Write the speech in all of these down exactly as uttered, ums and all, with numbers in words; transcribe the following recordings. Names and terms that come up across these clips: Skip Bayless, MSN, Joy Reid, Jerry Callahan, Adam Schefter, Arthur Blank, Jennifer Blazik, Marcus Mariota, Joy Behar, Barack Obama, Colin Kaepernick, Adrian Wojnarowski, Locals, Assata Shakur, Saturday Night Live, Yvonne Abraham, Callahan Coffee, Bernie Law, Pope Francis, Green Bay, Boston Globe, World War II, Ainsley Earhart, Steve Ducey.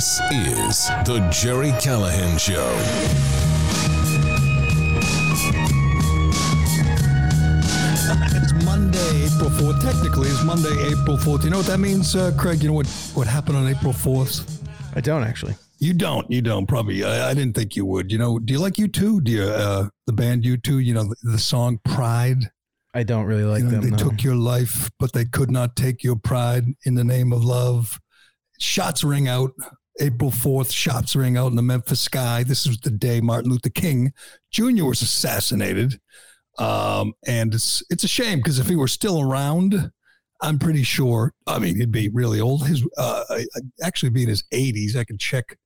This is The Jerry Callahan Show. It's Monday, April fourth. Technically, it's Monday, April fourth. You know what that means, uh, Craig? You know what, what happened on April fourth? I don't, actually. You don't. You don't. Probably. I, I didn't think you would. You know, do you like U two? Do you, uh, the band U two, you know, the, the song Pride? I don't really like you know, them. They no. took your life, but they could not take your pride in the name of love. Shots ring out. April fourth, shots ring out in the Memphis sky. This is the day Martin Luther King Junior was assassinated. Um, and it's it's a shame because if he were still around, I'm pretty sure, I mean, he'd be really old. His uh, actually be in his eighties. I can check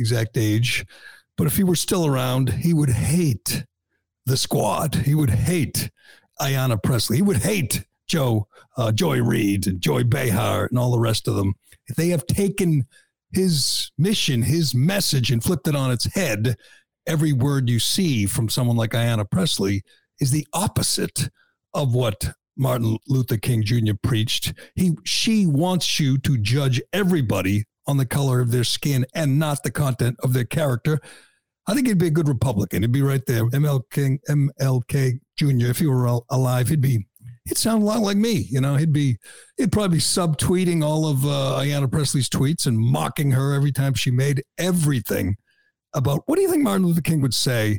exact age. But if he were still around, he would hate the squad. He would hate Ayanna Pressley. He would hate Joe, uh, Joy Reid and Joy Behar and all the rest of them. If they have taken his mission, his message, and flipped it on its head, every word you see from someone like Ayanna Pressley is the opposite of what Martin Luther King Junior preached. He, she wants you to judge everybody on the color of their skin and not the content of their character. I think he'd be a good Republican. He'd be right there. M L K, M L K Junior, if he were alive, he'd be, he'd sound a lot like me. You know, he'd be, he'd probably subtweeting all of uh, Ayanna Pressley's tweets and mocking her every time she made everything about, what do you think Martin Luther King would say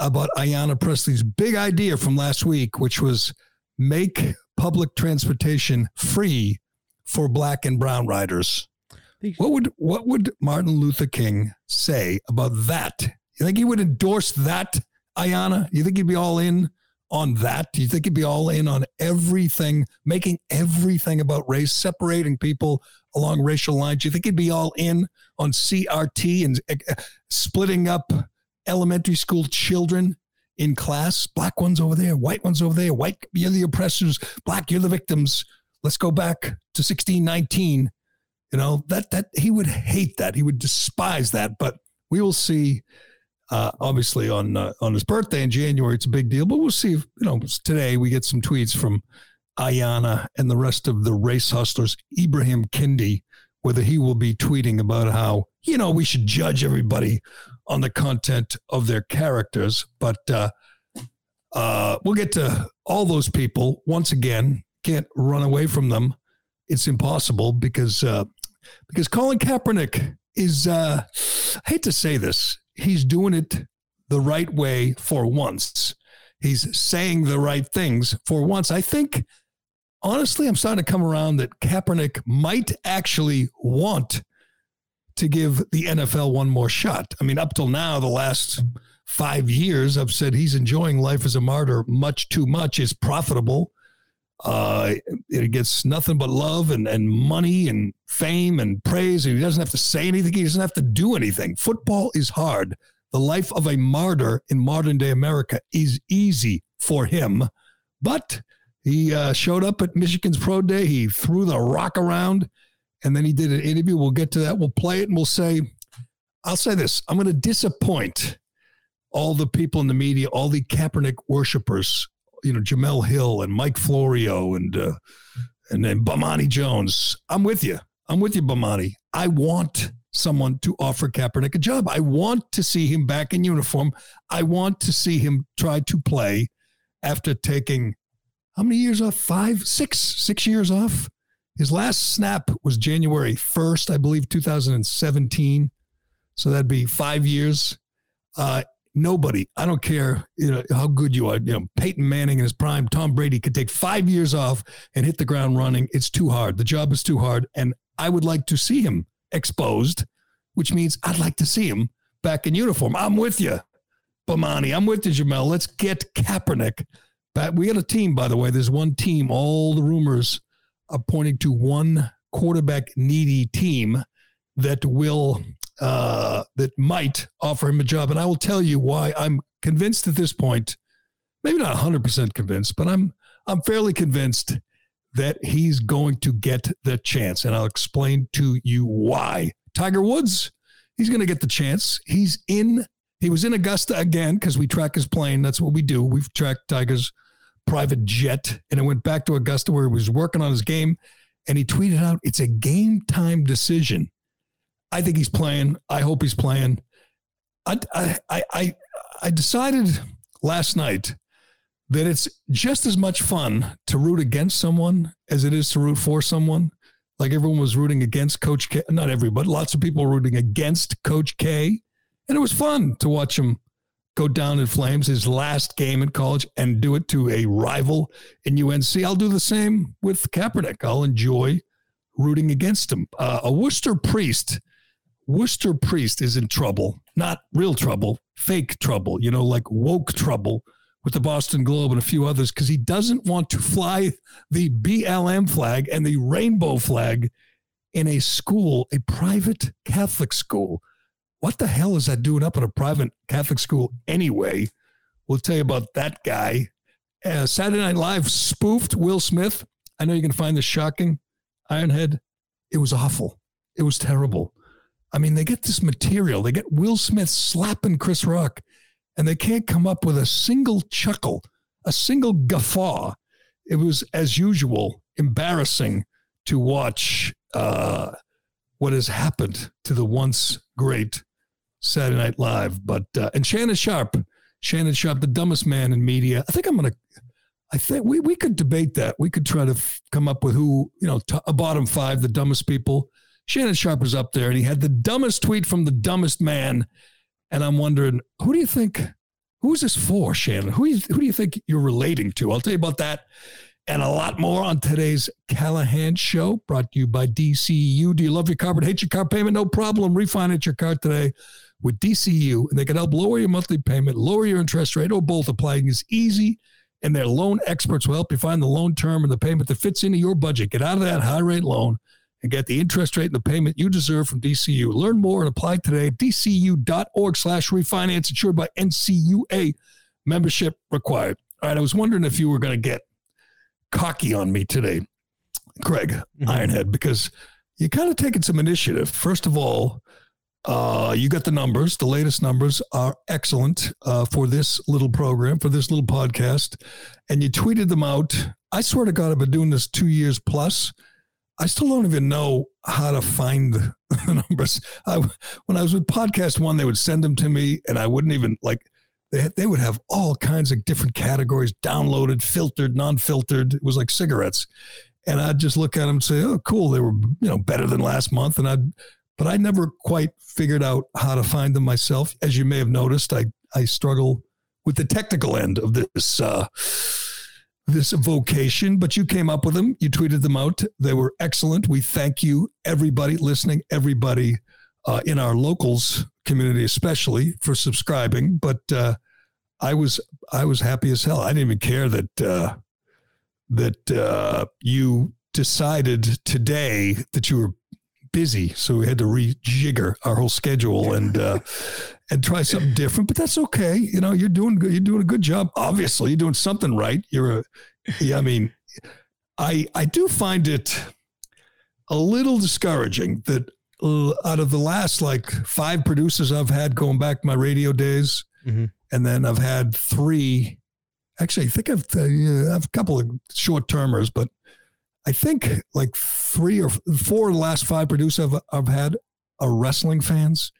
about Ayanna Pressley's big idea from last week, which was make public transportation free for black and brown riders? What would what would Martin Luther King say about that? You think he would endorse that, Ayanna? You think he'd be all in on that? Do you think he'd be all in on everything, making everything about race, separating people along racial lines? Do you think he'd be all in on C R T and uh, splitting up elementary school children in class? Black ones over there, white ones over there, white, you're the oppressors, black, you're the victims. Let's go back to sixteen nineteen. You know, that that he would hate that. He would despise that. But we will see, uh, obviously, on uh, on his birthday in January, it's a big deal. But we'll see if, you know, today we get some tweets from Ayanna and the rest of the race hustlers, Ibrahim Kendi, whether he will be tweeting about how, you know, we should judge everybody on the content of their characters. But uh, uh, we'll get to all those people. Once again, can't run away from them. It's impossible because uh, because Colin Kaepernick is, uh, I hate to say this, he's doing it the right way for once. He's saying the right things for once. I think, honestly, I'm starting to come around that Kaepernick might actually want to give the N F L one more shot. I mean, up till now, the last five years, I've said he's enjoying life as a martyr much too much. It's profitable. Uh, it gets nothing but love and, and money and fame and praise. And he doesn't have to say anything. He doesn't have to do anything. Football is hard. The life of a martyr in modern day America is easy for him. But he uh, showed up at Michigan's Pro Day. He threw the rock around and then he did an interview. We'll get to that. We'll play it and we'll say, I'll say this. I'm going to disappoint all the people in the media, all the Kaepernick worshipers. You know, Jemele Hill and Mike Florio and uh, and then Bomani Jones. I'm with you. I'm with you, Bomani. I want someone to offer Kaepernick a job. I want to see him back in uniform. I want to see him try to play after taking how many years off? Five, six, six years off. His last snap was January first, I believe, two thousand seventeen. So that'd be five years. Uh, Nobody, I don't care, you know, how good you are. You know, Peyton Manning in his prime, Tom Brady could take five years off and hit the ground running. It's too hard. The job is too hard. And I would like to see him exposed, which means I'd like to see him back in uniform. I'm with you, Bomani. I'm with you, Jemele. Let's get Kaepernick back. We got a team, by the way. There's one team. All the rumors are pointing to one quarterback needy team that will – Uh, that might offer him a job. And I will tell you why I'm convinced at this point, maybe not one hundred percent convinced, but I'm I'm fairly convinced that he's going to get the chance. And I'll explain to you why. Tiger Woods, he's going to get the chance. He's in, he was in Augusta again because we track his plane. That's what we do. We've tracked Tiger's private jet. And it went back to Augusta where he was working on his game. And he tweeted out, it's a game time decision. I think he's playing. I hope he's playing. I, I, I, I decided last night that it's just as much fun to root against someone as it is to root for someone. Like everyone was rooting against Coach K. Not everybody, but lots of people were rooting against Coach K. And it was fun to watch him go down in flames his last game in college and do it to a rival in U N C. I'll do the same with Kaepernick. I'll enjoy rooting against him. Uh, a Worcester priest, Worcester priest is in trouble. Not real trouble, fake trouble, you know, like woke trouble with the Boston Globe and a few others, because he doesn't want to fly the B L M flag and the rainbow flag in a school, a private Catholic school. What the hell is that doing up at a private Catholic school anyway? We'll tell you about that guy. Uh, Saturday Night Live spoofed Will Smith. I know you can find this shocking. Ironhead, it was awful. It was terrible. I mean, they get this material. They get Will Smith slapping Chris Rock, and they can't come up with a single chuckle, a single guffaw. It was, as usual, embarrassing to watch uh, what has happened to the once great Saturday Night Live. But uh, and Shannon Sharpe, Shannon Sharpe, the dumbest man in media. I think I'm going to, I think we, we could debate that. We could try to f- come up with who, you know, t- a bottom five, the dumbest people. Shannon Sharpe was up there, and he had the dumbest tweet from the dumbest man. And I'm wondering, who do you think, who's this for, Shannon? Who, you, who do you think you're relating to? I'll tell you about that and a lot more on today's Callahan Show, brought to you by D C U. Do you love your car but hate your car payment? No problem. Refinance your car today with D C U, and they can help lower your monthly payment, lower your interest rate, or both. Applying is easy, and their loan experts will help you find the loan term and the payment that fits into your budget. Get out of that high-rate loan and get the interest rate and the payment you deserve from D C U. Learn more and apply today at dcu.org slash refinance, insured by N C U A, membership required. All right, I was wondering if you were going to get cocky on me today, Craig, mm-hmm. Ironhead, because you're kind of taking some initiative. First of all, uh, you got the numbers. The latest numbers are excellent uh, for this little program, for this little podcast, and you tweeted them out. I swear to God, I've been doing this two years plus. I still don't even know how to find the numbers. I, when I was with Podcast One, they would send them to me, and I wouldn't even, like, they they would have all kinds of different categories, downloaded, filtered, non-filtered. It was like cigarettes. And I'd just look at them and say, oh, cool, they were, you know, better than last month. And I'd, but I never quite figured out how to find them myself. As you may have noticed, I, I struggle with the technical end of this uh this vocation, but you came up with them. You tweeted them out. They were excellent. We thank you, everybody listening, everybody uh, in our Locals community, especially for subscribing. But uh, I was, I was happy as hell. I didn't even care that, uh, that uh, you decided today that you were busy. So we had to rejigger our whole schedule and, uh, and try something different, but that's okay. You know, you're doing good. You're doing a good job. Obviously you're doing something right. You're a, yeah, I mean, I, I do find it a little discouraging that uh, out of the last like five producers I've had going back to my radio days, mm-hmm. and then I've had three, actually I think I've, uh, yeah, I have a couple of short termers, but I think like three or four of the last five producers I've, I've had are wrestling fans.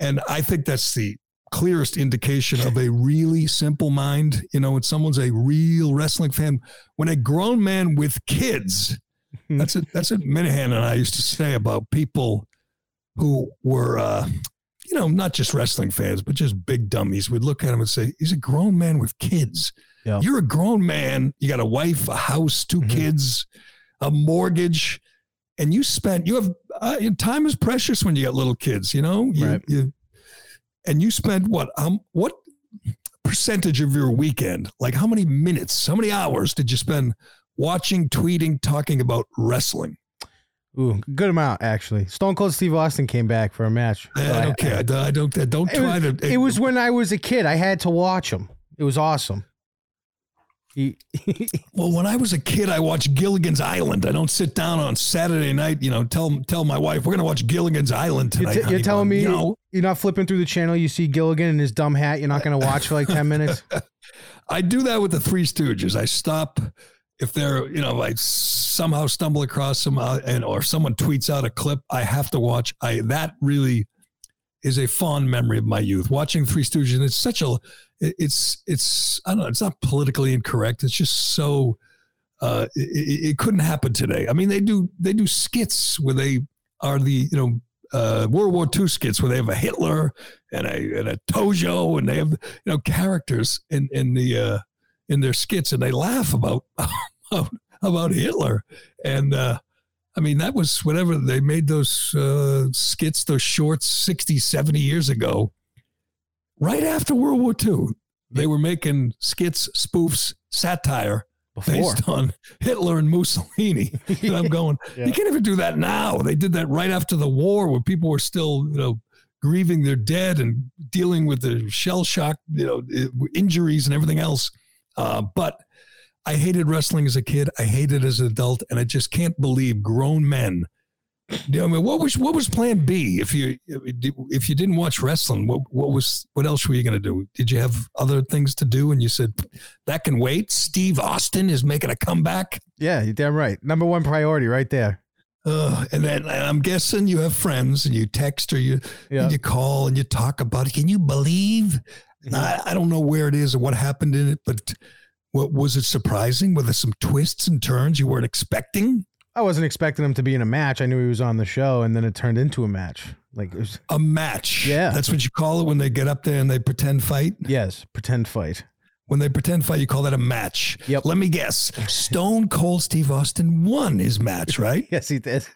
And I think that's the clearest indication of a really simple mind. You know, when someone's a real wrestling fan, when a grown man with kids, that's it. That's what Minahan and I used to say about people who were, uh, you know, not just wrestling fans, but just big dummies. We'd look at him and say, he's a grown man with kids. Yeah. You're a grown man. You got a wife, a house, two mm-hmm. kids, a mortgage, and you spent, you have, uh, time is precious when you got little kids, you know, you, right. you, and you spent what, um, what percentage of your weekend, like how many minutes, how many hours did you spend watching, tweeting, talking about wrestling? Ooh, good amount, actually. Stone Cold Steve Austin came back for a match. I, I don't care. I, I, I don't, I don't try was, to. It, it was when I was a kid. I had to watch him. It was awesome. Well, when I was a kid, I watched Gilligan's Island. I don't sit down on Saturday night, you know, tell tell my wife, we're going to watch Gilligan's Island tonight. You're, t- you're telling me you know? You're not flipping through the channel. You see Gilligan in his dumb hat. You're not going to watch for like ten minutes. I do that with the Three Stooges. I stop if they're, you know, like somehow stumble across some uh, and or someone tweets out a clip, I have to watch. I that really is a fond memory of my youth. Watching Three Stooges, it's such a, it's, it's, I don't know, it's not politically incorrect. It's just so, uh, it, it couldn't happen today. I mean, they do, they do skits where they are the, you know, uh, World War Two skits where they have a Hitler and a, and a Tojo, and they have, you know, characters in, in the, uh, in their skits, and they laugh about, about, about Hitler. And, uh, I mean, that was whatever they made those uh, skits, those shorts sixty, seventy years ago, right after World War Two. They were making skits, spoofs, satire Before. based on Hitler and Mussolini. And I'm going, yeah. you can't even do that now. They did that right after the war where people were still, you know, grieving their dead and dealing with the shell shock, you know, injuries and everything else. Uh, but I hated wrestling as a kid. I hated it as an adult, and I just can't believe grown men. You know, I mean, what was what was Plan B if you if you didn't watch wrestling? What what was what else were you going to do? Did you have other things to do? And you said that can wait. Steve Austin is making a comeback. Yeah, you're damn right. Number one priority, right there. Uh, and then and I'm guessing you have friends, and you text or you yeah. and you call and you talk about it. Can you believe? Mm-hmm. I, I don't know where it is or what happened in it, but. What was it surprising? Were there some twists and turns you weren't expecting? I wasn't expecting him to be in a match. I knew he was on the show, and then it turned into a match. Like it was, a match. Yeah. That's what you call it when they get up there and they pretend fight? Yes, pretend fight. When they pretend fight, you call that a match. Yep. Let me guess. Stone Cold Steve Austin won his match, right? Yes, he did.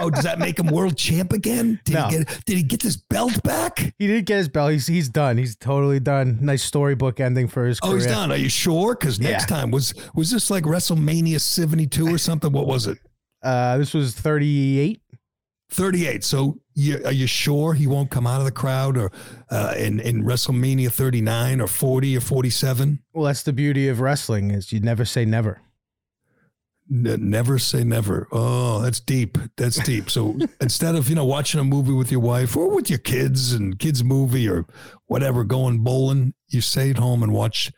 Oh, does that make him world champ again? Did, no. he get, did he get his belt back? He didn't get his belt. He's he's done. He's totally done. Nice storybook ending for his career. Oh, he's done. Are you sure? Because next yeah. time, was was this like WrestleMania seventy-two or something? What was it? Uh, this was thirty-eight. thirty-eight. So you, are you sure he won't come out of the crowd or uh, in, in WrestleMania thirty-nine or forty or forty-seven? Well, that's the beauty of wrestling is you never say never. Never say never. Oh, that's deep. That's deep. So instead of, you know, watching a movie with your wife or with your kids and kids movie or whatever, going bowling, you stay at home and watch.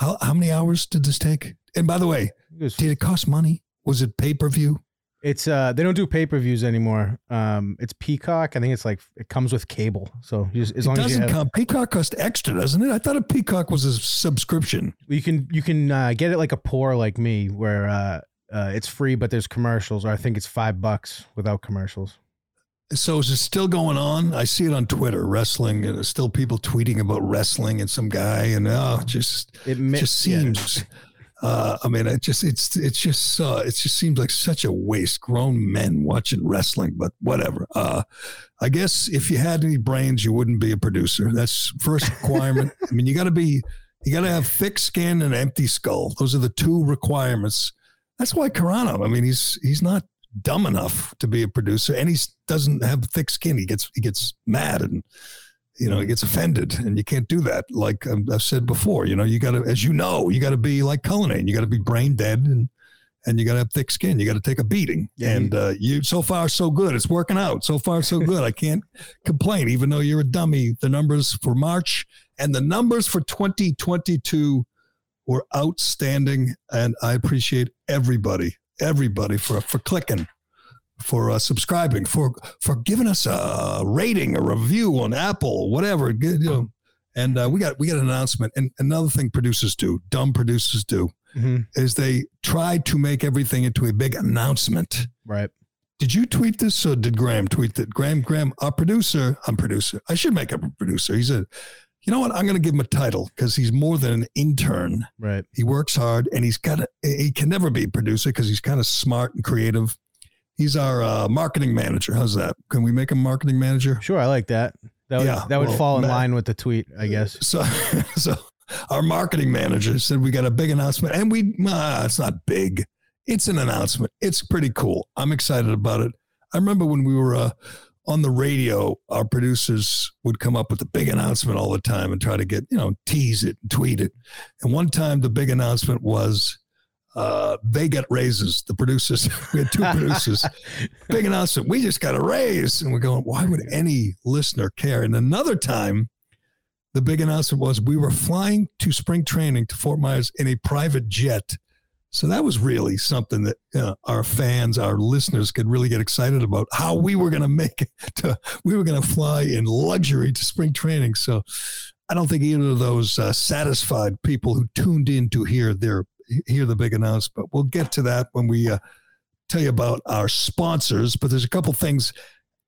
How how many hours did this take? And by the way, did it cost money? Was it pay-per-view? It's uh, they don't do pay-per-views anymore. Um, it's Peacock. I think it's like it comes with cable. So you just, as it long doesn't as you have, come, Peacock costs extra, doesn't it? I thought a Peacock was a subscription. You can you can uh, get it like a poor like me where. Uh, Uh, it's free, but there's commercials, or I think it's five bucks without commercials. So is it still going on? I see it on Twitter, wrestling, and there's still people tweeting about wrestling and some guy, and oh, just it mi- just seems. Yeah. Uh, I mean, it just it's it's just uh, it just seems like such a waste. Grown men watching wrestling, but whatever. Uh, I guess if you had any brains, you wouldn't be a producer. That's first requirement. I mean, you got to be, you got to have thick skin and an empty skull. Those are the two requirements. That's why Carano, I mean, he's he's not dumb enough to be a producer, and he doesn't have thick skin. He gets he gets mad, and you know he gets offended, and you can't do that. Like I've said before, you know, you got to, as you know, you got to be like Cullinane. You got to be brain dead, and and you got to have thick skin. You got to take a beating. Yeah, and uh, you, so far so good. It's working out. So far so good. I can't complain, even though you're a dummy. The numbers for March and the numbers for twenty twenty-two. Were outstanding, and I appreciate everybody, everybody for for clicking, for uh, subscribing, for for giving us a rating, a review on Apple, whatever. You know, and uh, we got we got an announcement. And another thing producers do, dumb producers do, mm-hmm. is they try to make everything into a big announcement. Right. Did you tweet this, or did Graham tweet that? Graham, Graham, our producer, I'm producer. I should make him a producer. He's a You know what? I'm going to give him a title because he's more than an intern. Right. He works hard, and he's got. A, he can never be a producer because he's kind of smart and creative. He's our uh, marketing manager. How's that? Can we make him marketing manager? Sure, I like that. That would, yeah, that would well, fall in Matt, line with the tweet, I guess. So, so our marketing manager said we got a big announcement, and we. Uh, it's not big. It's an announcement. It's pretty cool. I'm excited about it. I remember when we were. Uh, On the radio, our producers would come up with a big announcement all the time and try to get, you know, tease it and tweet it. And one time the big announcement was uh, they got raises. The producers, we had two producers, big announcement. We just got a raise. And we're going, why would any listener care? And another time the big announcement was we were flying to spring training to Fort Myers in a private jet So that was really something that uh, our fans, our listeners could really get excited about, how we were going to make it to, we were going to fly in luxury to spring training. So I don't think either of those uh, satisfied people who tuned in to hear their, hear the big announcement. We'll get to that when we uh, tell you about our sponsors, but there's a couple things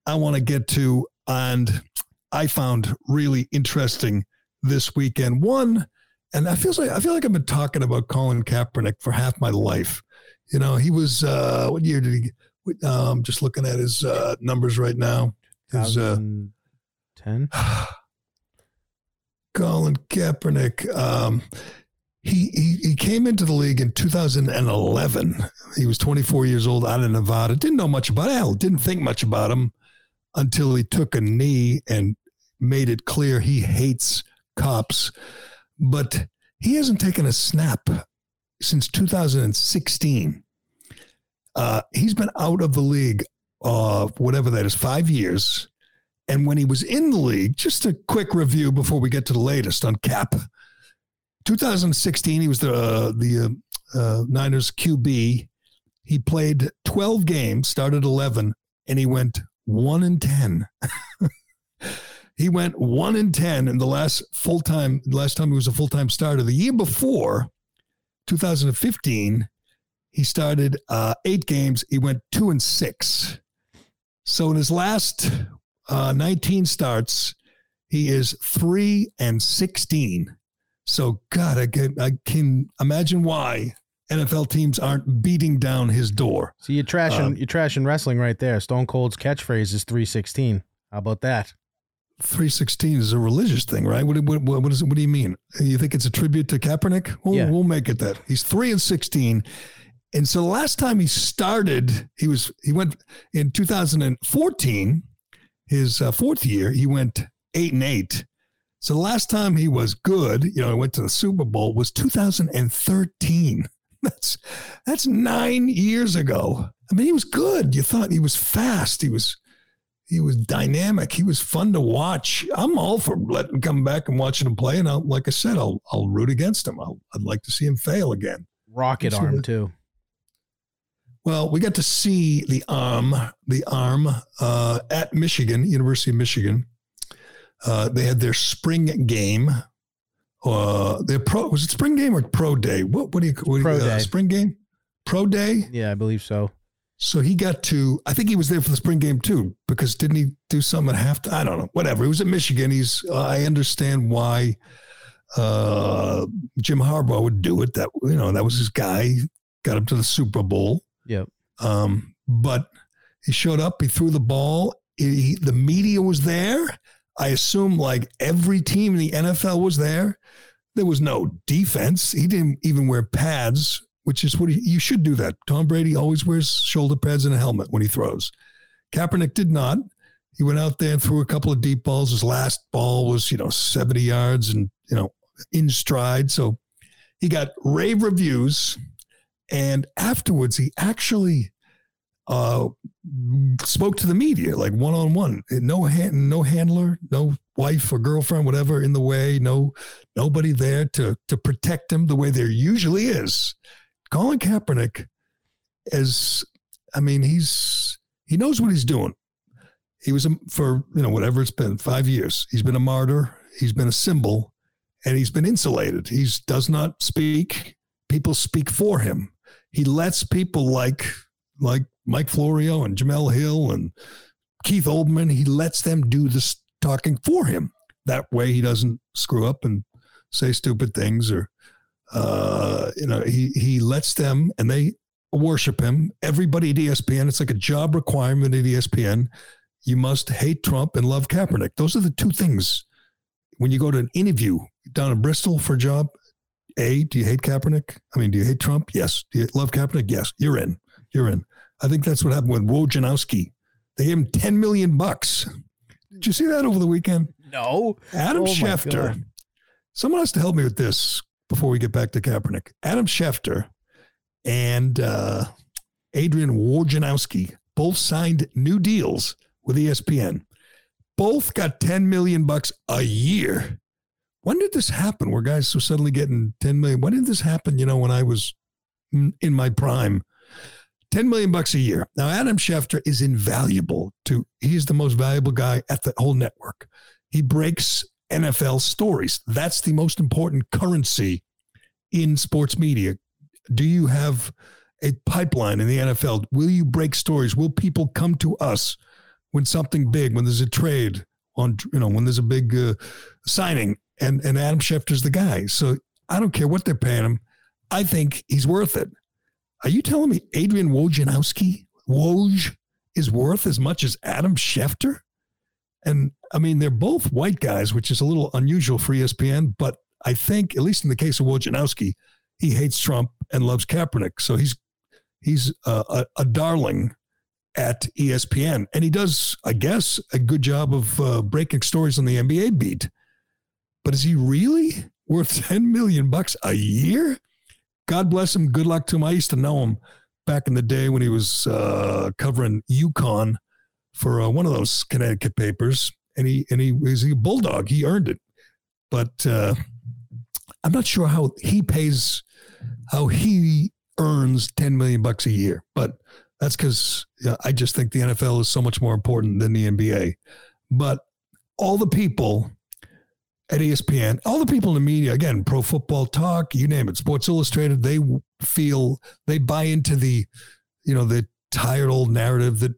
I want to get to and I found really interesting this weekend. One, and I feel like I feel like I've been talking about Colin Kaepernick for half my life. You know, he was uh, what year did he? I'm um, just looking at his uh, numbers right now. twenty ten Uh, Colin Kaepernick. Um, he, he he came into the league in two thousand eleven. He was twenty-four years old, out of Nevada. Didn't know much about him. Didn't think much about him until he took a knee and made it clear he hates cops. But he hasn't taken a snap since two thousand sixteen. Uh, he's been out of the league, uh, whatever that is, five years. And when he was in the league, just a quick review before we get to the latest on Cap. twenty sixteen, he was the uh, the uh, uh, Niners Q B. He played twelve games, started eleven, and he went one and ten. He went one and ten in the last full time. Last time he was a full time starter. The year before, two thousand fifteen, he started uh, eight games. He went two and six. So in his last uh, nineteen starts, he is three and sixteen. So God, I can, I can imagine why N F L teams aren't beating down his door. So you're trashing um, you're trashing wrestling right there. Stone Cold's catchphrase is three sixteen. How about that? three sixteen is a religious thing, right? What what what is it? What do you mean? You think it's a tribute to Kaepernick? We'll, yeah. we'll make it that. He's three and sixteen, and so the last time he started, he was he went in two thousand fourteen, his uh, fourth year. He went eight and eight. So the last time he was good, you know, he went to the Super Bowl was two thousand thirteen. That's that's nine years ago. I mean, he was good. You thought he was fast. He was. He was dynamic. He was fun to watch. I'm all for letting him come back and watching him play. And I'll, like I said, I'll I'll root against him. I'll, I'd like to see him fail again. Rocket arm that. Too. Well, we got to see the arm, the arm uh, at Michigan, University of Michigan. Uh, they had their spring game. Uh, their pro was it spring game or pro day? What what do you what pro do you, uh, day. Spring game? Pro day? Yeah, I believe so. So he got to, I think he was there for the spring game too, because didn't he do something at halftime? I don't know, whatever. He was at Michigan. He's, uh, I understand why uh, Jim Harbaugh would do it. That, you know, that was his guy, got him to the Super Bowl. Yep. Um, but he showed up, he threw the ball. He, he, the media was there. I assume like every team in the N F L was there. There was no defense. He didn't even wear pads, which is what he, you should do that. Tom Brady always wears shoulder pads and a helmet when he throws. Kaepernick did not. He went out there and threw a couple of deep balls. His last ball was, you know, seventy yards and, you know, in stride. So he got rave reviews. And afterwards, he actually uh, spoke to the media, like one-on-one. No hand, no handler, no wife or girlfriend, whatever, in the way. No, nobody there to to protect him the way there usually is. Colin Kaepernick, as I mean, he's he knows what he's doing. He was a, for you know whatever it's been five years. He's been a martyr. He's been a symbol, and he's been insulated. He does not speak. People speak for him. He lets people like like Mike Florio and Jemele Hill and Keith Oldman. He lets them do this talking for him. That way, he doesn't screw up and say stupid things or. Uh, you know, he, he lets them and they worship him. Everybody at E S P N, it's like a job requirement at E S P N. You must hate Trump and love Kaepernick. Those are the two things. When you go to an interview down in Bristol for a job, A, do you hate Kaepernick? I mean, do you hate Trump? Yes. Do you love Kaepernick? Yes. You're in. You're in. I think that's what happened with Wojnarowski. They gave him ten million bucks. Did you see that over the weekend? No. Adam oh Schefter. Someone has to help me with this. Before we get back to Kaepernick, Adam Schefter and uh, Adrian Wojnarowski both signed new deals with E S P N. Both got ten million bucks a year. When did this happen? Were guys so suddenly getting ten million? When did this happen? You know, when I was in my prime. ten million bucks a year. Now, Adam Schefter is invaluable to, he's the most valuable guy at the whole network. He breaks N F L stories. That's the most important currency in sports media. Do you have a pipeline in the N F L? Will you break stories? Will people come to us when something big, when there's a trade on, you know, when there's a big uh, signing and, and Adam Schefter's the guy. So I don't care what they're paying him. I think he's worth it. Are you telling me Adrian Wojnarowski, Woj, is worth as much as Adam Schefter? And, I mean, they're both white guys, which is a little unusual for E S P N, but I think, at least in the case of Wojnarowski, he hates Trump and loves Kaepernick. So he's he's a, a, a darling at E S P N. And he does, I guess, a good job of uh, breaking stories on the N B A beat. But is he really worth ten million bucks a year? God bless him. Good luck to him. I used to know him back in the day when he was uh, covering UConn for uh, one of those Connecticut papers, and he and he was a bulldog. He earned it, but uh, I'm not sure how he pays, how he earns ten million bucks a year. But that's because uh, I just think the N F L is so much more important than the N B A. But all the people at E S P N, all the people in the media, again, Pro Football Talk, you name it, Sports Illustrated, they feel, they buy into the, you know, the tired old narrative that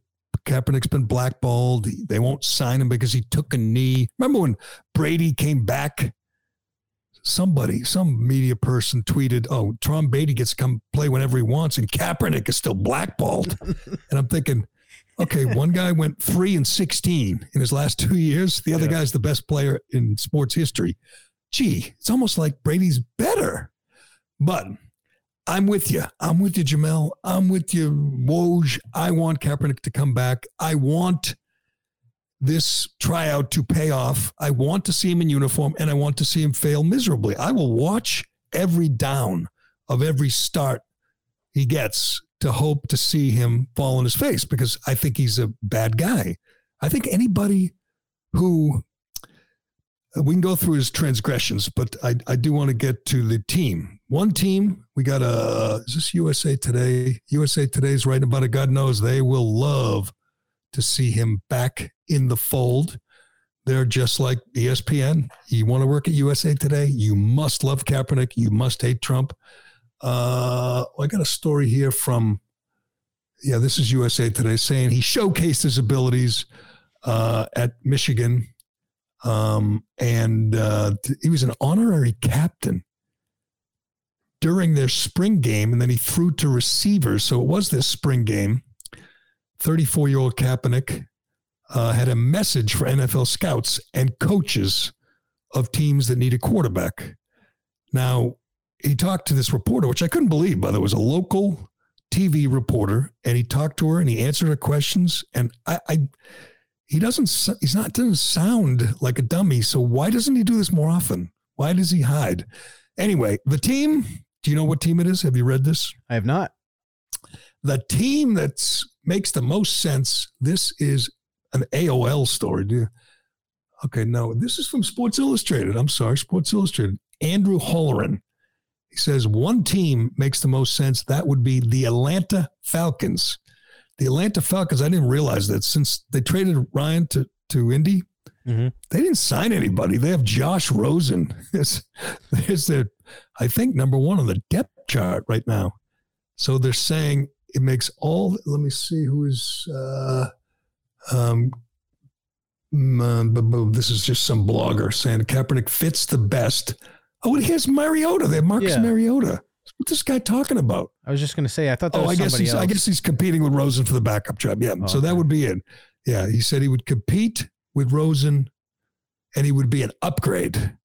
Kaepernick's been blackballed. They won't sign him because he took a knee. Remember when Brady came back? Somebody, some media person tweeted, oh, Tom Brady gets to come play whenever he wants, and Kaepernick is still blackballed. And I'm thinking, okay, one guy went three and sixteen in his last two years. The other yeah. guy's the best player in sports history. Gee, it's almost like Brady's better. But I'm with you. I'm with you, Jemele. I'm with you, Woj. I want Kaepernick to come back. I want this tryout to pay off. I want to see him in uniform, and I want to see him fail miserably. I will watch every down of every start he gets to hope to see him fall on his face, because I think he's a bad guy. I think anybody who, we can go through his transgressions, but I, I do want to get to the team. One team, we got a, is this U S A Today? U S A Today's writing about it. God knows they will love to see him back in the fold. They're just like E S P N. You want to work at U S A Today? You must love Kaepernick. You must hate Trump. Uh, I got a story here from, yeah, this is U S A Today saying he showcased his abilities uh, at Michigan, um, and uh, he was an honorary captain during their spring game, and then he threw to receivers. So it was this spring game. thirty-four-year-old Kaepernick uh, had a message for N F L scouts and coaches of teams that need a quarterback. Now, he talked to this reporter, which I couldn't believe, by the way, it was a local T V reporter, and he talked to her and he answered her questions. And I, I he doesn't, he's not, doesn't sound like a dummy. So why doesn't he do this more often? Why does he hide? Anyway, the team, do you know what team it is? Have you read this? I have not. The team that makes the most sense. This is an A O L story. Do you, okay. No, this is from Sports Illustrated. I'm sorry. Sports Illustrated, Andrew Holleran. He says one team makes the most sense. That would be the Atlanta Falcons. The Atlanta Falcons, I didn't realize that since they traded Ryan to, to Indy, mm-hmm. they didn't sign anybody. They have Josh Rosen. It's, it's their, I think, number one on the depth chart right now. So they're saying it makes all, let me see who is, uh, um, this is just some blogger saying Kaepernick fits the best. Oh, and he has Mariota there, Marcus yeah. Mariota. What's this guy talking about? I was just going to say, I thought that oh, was I guess somebody he's, else. I guess he's competing with Rosen for the backup job. Yeah, oh, so okay. that would be it. Yeah, he said he would compete with Rosen, and he would be an upgrade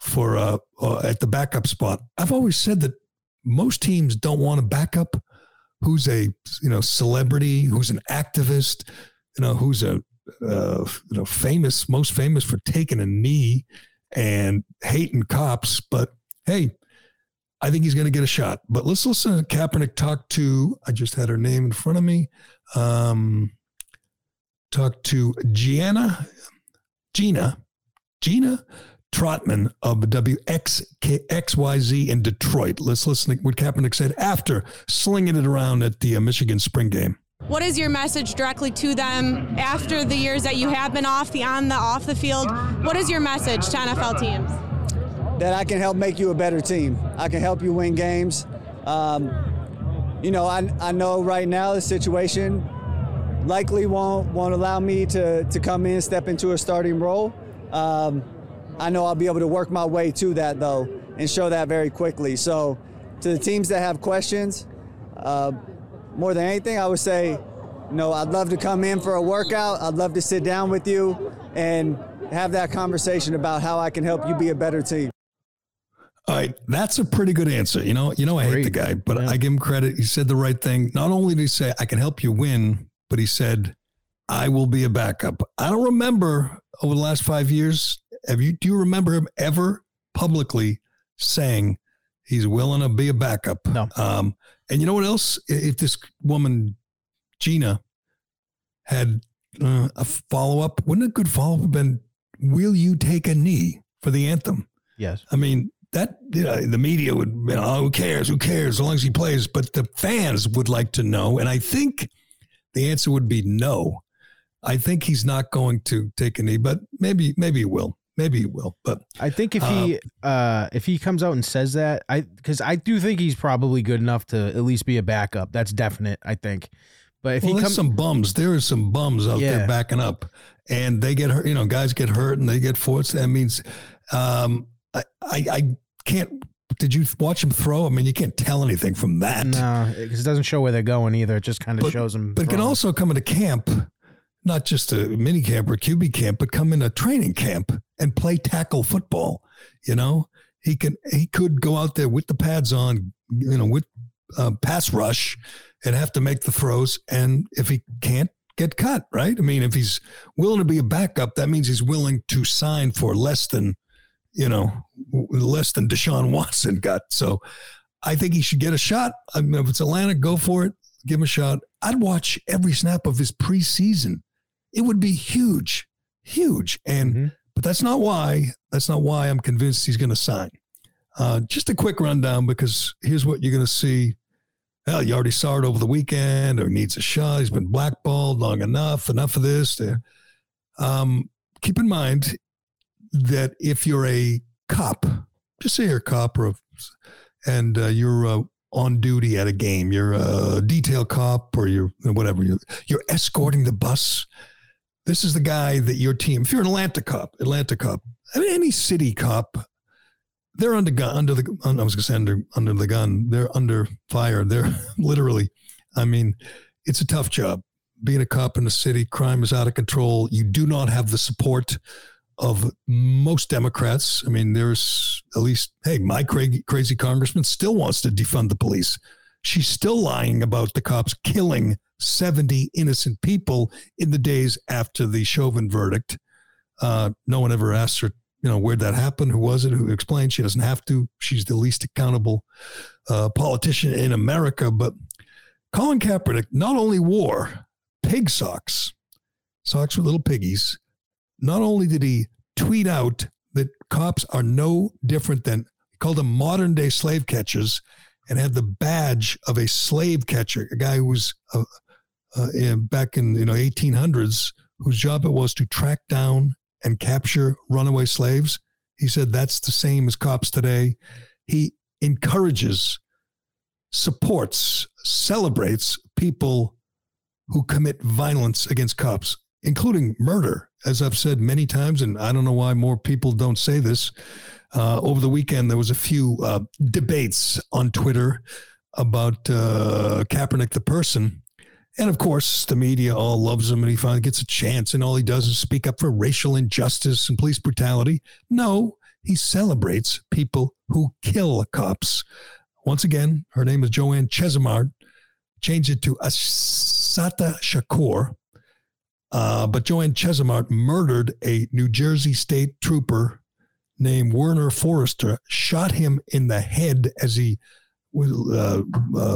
for uh, uh, at the backup spot. I've always said that most teams don't want a backup who's a you know celebrity, who's an activist, you know, who's a uh, you know famous, most famous for taking a knee and hating cops, but hey, I think he's going to get a shot. But let's listen to Kaepernick talk to, I just had her name in front of me, um, talk to Gianna, Gina, Gina Trotman of W X K X Y Z in Detroit. Let's listen to what Kaepernick said after slinging it around at the uh, Michigan spring game. What is your message directly to them after the years that you have been off the on the off the field? What is your message to N F L teams? That I can help make you a better team. I can help you win games. Um, you know, I I know right now the situation likely won't won't allow me to to come in, step into a starting role. Um, I know I'll be able to work my way to that, though, and show that very quickly. So to the teams that have questions, uh, more than anything, I would say, you know, I'd love to come in for a workout. I'd love to sit down with you and have that conversation about how I can help you be a better team. All right. That's a pretty good answer. You know, you know, I Great. hate the guy, but yeah. I give him credit. He said the right thing. Not only did he say, I can help you win, but he said, I will be a backup. I don't remember over the last five years. Have you, do you remember him ever publicly saying he's willing to be a backup? No. Um, and you know what else? If this woman, Gina, had uh, a follow-up, wouldn't a good follow-up have been, will you take a knee for the anthem? Yes. I mean, that, you know, the media would, you know, oh, who cares? Who cares? As long as he plays. But the fans would like to know. And I think the answer would be no. I think he's not going to take a knee, but maybe, maybe he will. Maybe he will, but I think if he uh, uh, if he comes out and says that, I because I do think he's probably good enough to at least be a backup. That's definite, I think. But if well, he comes, some bums. There are some bums out yeah. there backing up, and they get hurt. You know, guys get hurt and they get forced. That means um, I, I I can't. Did you watch him throw? I mean, you can't tell anything from that. No, because it doesn't show where they're going either. It just kind of shows them. But it can also come into camp. Not just a mini camp or Q B camp, but come in a training camp and play tackle football. You know, he can, he could go out there with the pads on, you know, with uh, pass rush and have to make the throws. And if he can't, get cut, right? I mean, if he's willing to be a backup, that means he's willing to sign for less than, you know, less than Deshaun Watson got. So I think he should get a shot. I mean, if it's Atlanta, go for it. Give him a shot. I'd watch every snap of his preseason. It would be huge, huge. And, mm-hmm. but that's not why, that's not why I'm convinced he's going to sign. Uh, just a quick rundown, because here's what you're going to see. Well, you already saw it over the weekend, or needs a shot. He's been blackballed long enough, enough of this. Um, keep in mind that if you're a cop, just say you're a cop or a, and uh, you're uh, on duty at a game, you're a detail cop or you're whatever, you're, you're escorting the bus. This is the guy that your team, if you're an Atlanta cop, Atlanta cop, I mean, any city cop, they're under gun, under the, I was going to say under, under the gun, they're under fire. They're literally, I mean, it's a tough job. Being a cop in the city, crime is out of control. You do not have the support of most Democrats. I mean, there's at least, hey, my crazy, crazy congressman still wants to defund the police. She's still lying about the cops killing seventy innocent people in the days after the Chauvin verdict. Uh, no one ever asked her, you know, where'd that happen? Who was it? Who explained? She doesn't have to. She's the least accountable uh, politician in America. But Colin Kaepernick not only wore pig socks, socks with little piggies, not only did he tweet out that cops are no different than, he called them modern day slave catchers, and had the badge of a slave catcher, a guy who was uh, uh, in, back in, you know, eighteen hundreds, whose job it was to track down and capture runaway slaves. He said that's the same as cops today. He encourages, supports, celebrates people who commit violence against cops, including murder, as I've said many times, and I don't know why more people don't say this. Uh, over the weekend, there was a few uh, debates on Twitter about uh, Kaepernick, the person. And, of course, the media all loves him, and he finally gets a chance, and all he does is speak up for racial injustice and police brutality. No, he celebrates people who kill cops. Once again, her name is Joanne Chesimard. Changed it to Assata Shakur. Uh, but Joanne Chesimard murdered a New Jersey state trooper named Werner Forrester, shot him in the head as he uh, uh,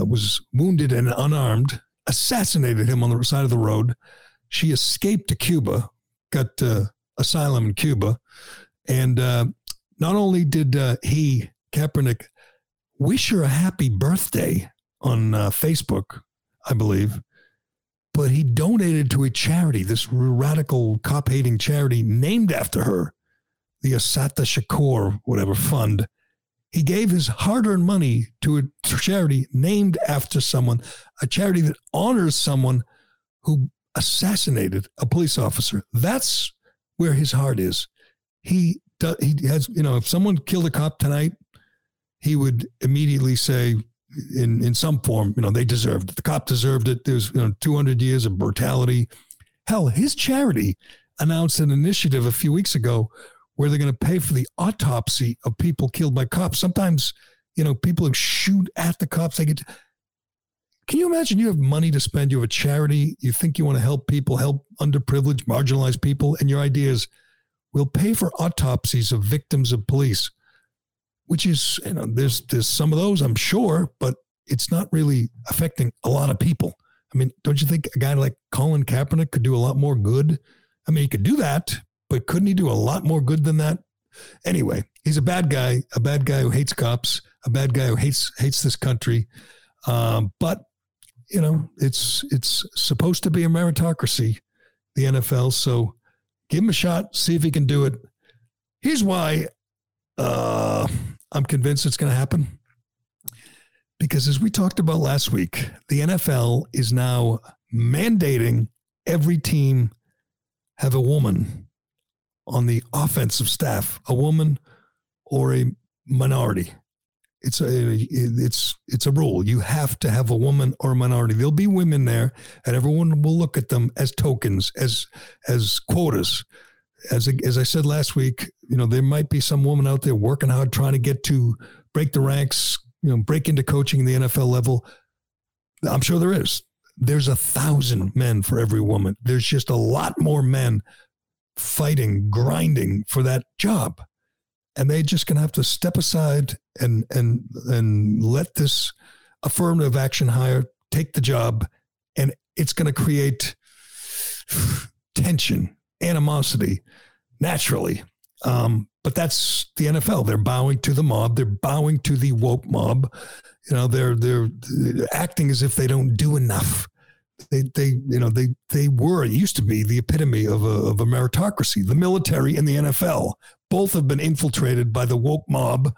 was wounded and unarmed, assassinated him on the side of the road. She escaped to Cuba, got uh, asylum in Cuba, and uh, not only did uh, he, Kaepernick, wish her a happy birthday on uh, Facebook, I believe, but he donated to a charity, this radical cop-hating charity named after her, the Asata Shakur, whatever fund. He gave his hard-earned money to a charity named after someone, a charity that honors someone who assassinated a police officer. That's where his heart is. He does, he has, you know, if someone killed a cop tonight, he would immediately say, in, in some form, you know, they deserved it. The cop deserved it. There's, you know, two hundred years of brutality. Hell, his charity announced an initiative a few weeks ago where they're going to pay for the autopsy of people killed by cops. Sometimes, you know, people who shoot at the cops, they get, can you imagine you have money to spend, you have a charity, you think you want to help people, help underprivileged, marginalized people, and your idea is, we'll pay for autopsies of victims of police, which is, you know, there's, there's some of those, I'm sure, but it's not really affecting a lot of people. I mean, don't you think a guy like Colin Kaepernick could do a lot more good? I mean, he could do that, but couldn't he do a lot more good than that? Anyway, he's a bad guy, a bad guy who hates cops, a bad guy who hates hates this country. Um, but, you know, it's it's supposed to be a meritocracy, the N F L. So give him a shot, see if he can do it. Here's why uh, I'm convinced it's going to happen. Because as we talked about last week, the N F L is now mandating every team have a woman on the offensive staff, a woman or a minority. It's a, it's, it's a rule. You have to have a woman or a minority. There'll be women there and everyone will look at them as tokens, as, as quotas. As, as I said last week, you know, there might be some woman out there working hard, trying to get to break the ranks, you know, break into coaching in the N F L level. I'm sure there is. There's a thousand men for every woman. There's just a lot more men fighting, grinding for that job. And they're just going to have to step aside and and and let this affirmative action hire take the job. And it's going to create tension, animosity, naturally. Um, but that's the N F L. They're bowing to the mob. They're bowing to the woke mob. You know, they're they're acting as if they don't do enough. They, they, you know, they, they were, it used to be the epitome of a, of a meritocracy. The military and the N F L both have been infiltrated by the woke mob,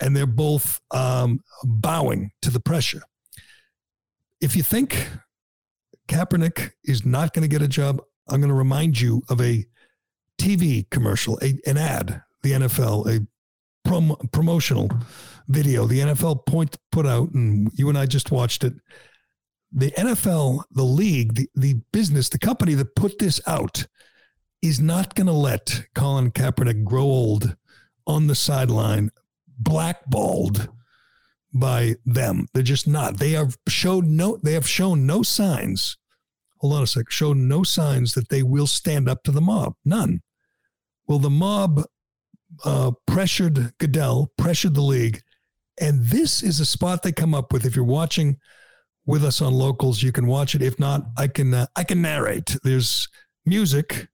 and they're both um, bowing to the pressure. If you think Kaepernick is not going to get a job, I'm going to remind you of a T V commercial, a, an ad, the N F L, a prom, promotional video the N F L point put out, and you and I just watched it. The N F L, the league, the, the business, the company that put this out is not going to let Colin Kaepernick grow old on the sideline, blackballed by them. They're just not. They have showed no, they have shown no signs. Hold on a sec. Shown no signs that they will stand up to the mob. None. Well, the mob uh, pressured Goodell, pressured the league. And this is a spot they come up with. If you're watching with us on Locals, you can watch it. If not, I can uh, I can narrate. There's music,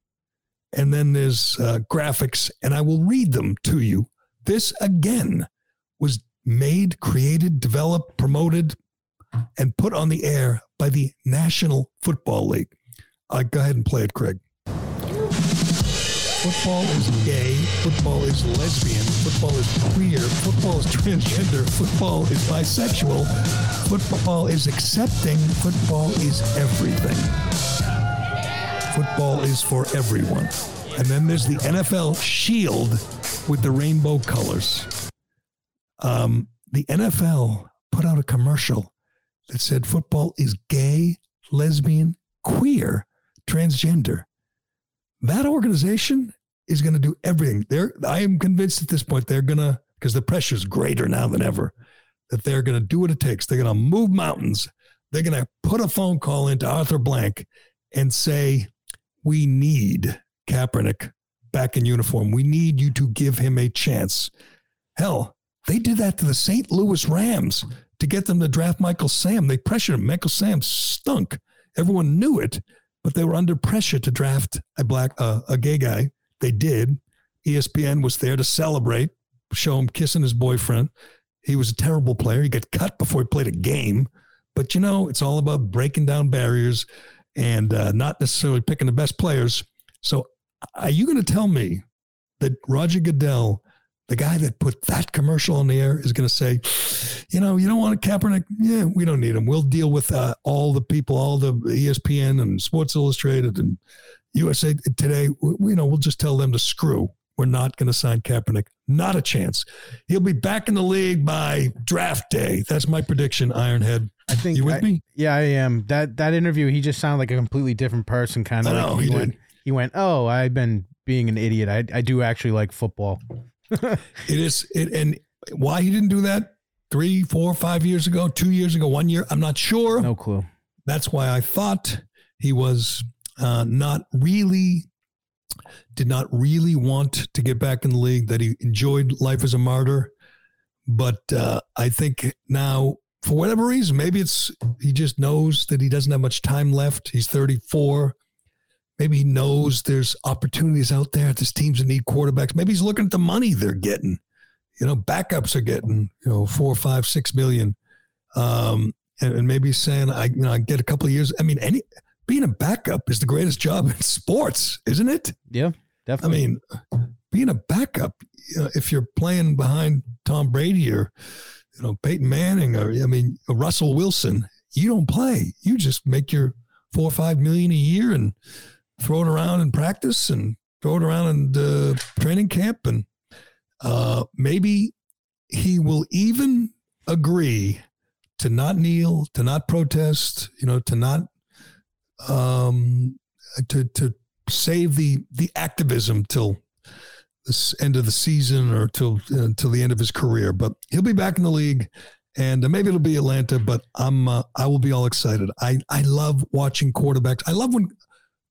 and then there's uh, graphics, and I will read them to you. This, again, was made, created, developed, promoted, and put on the air by the National Football League. Uh, go ahead and play it, Craig. Football is gay. Football is lesbian. Football is queer. Football is transgender. Football is bisexual. Football is accepting. Football is everything. Football is for everyone. And then there's the N F L shield with the rainbow colors. Um, the N F L put out a commercial that said football is gay, lesbian, queer, transgender. That organization is going to do everything. They're, I am convinced at this point they're going to, because the pressure is greater now than ever, that they're going to do what it takes. They're going to move mountains. They're going to put a phone call into Arthur Blank and say, we need Kaepernick back in uniform. We need you to give him a chance. Hell, they did that to the Saint Louis Rams to get them to draft Michael Sam. They pressured him. Michael Sam stunk. Everyone knew it. But they were under pressure to draft a black, uh, a gay guy. They did. E S P N was there to celebrate show him kissing his boyfriend. He was a terrible player. He got cut before he played a game. But, you know, it's all about breaking down barriers and uh, not necessarily picking the best players. So are you going to tell me that Roger Goodell, the guy that put that commercial on the air, is going to say, you know, you don't want Kaepernick? Yeah, we don't need him. We'll deal with uh, all the people, all the E S P N and Sports Illustrated and U S A Today. We, you know, we'll just tell them to screw. We're not going to sign Kaepernick. Not a chance. He'll be back in the league by draft day. That's my prediction, Ironhead. I think you with I, me? Yeah, I am. That that interview, he just sounded like a completely different person. Kind of. Like know, he, he went. Did. He went. Oh, I've been being an idiot. I I do actually like football. it is. It and why he didn't do that three, four, five years ago, two years ago, one year. I'm not sure. No clue. That's why I thought he was uh, not really. Did not really want to get back in the league, that he enjoyed life as a martyr. But uh, I think now, for whatever reason, maybe it's he just knows that he doesn't have much time left. He's thirty-four. Maybe he knows there's opportunities out there. There's teams that need quarterbacks. Maybe he's looking at the money they're getting. You know, backups are getting, you know, four, five, six million. Um, and, and maybe he's saying, I, you know, I get a couple of years. I mean, any being a backup is the greatest job in sports, isn't it? Yeah. Definitely. I mean, being a backup, you know, if you're playing behind Tom Brady or, you know, Peyton Manning or, I mean, Russell Wilson, you don't play. You just make your four or five million a year and throw it around in practice and throw it around in the training camp. And uh, maybe he will even agree to not kneel, to not protest, you know, to not, um, to, to, save the, the activism till the end of the season or till uh, till the end of his career, but he'll be back in the league, and uh, maybe it'll be Atlanta. But I'm uh, I will be all excited. I I love watching quarterbacks. I love when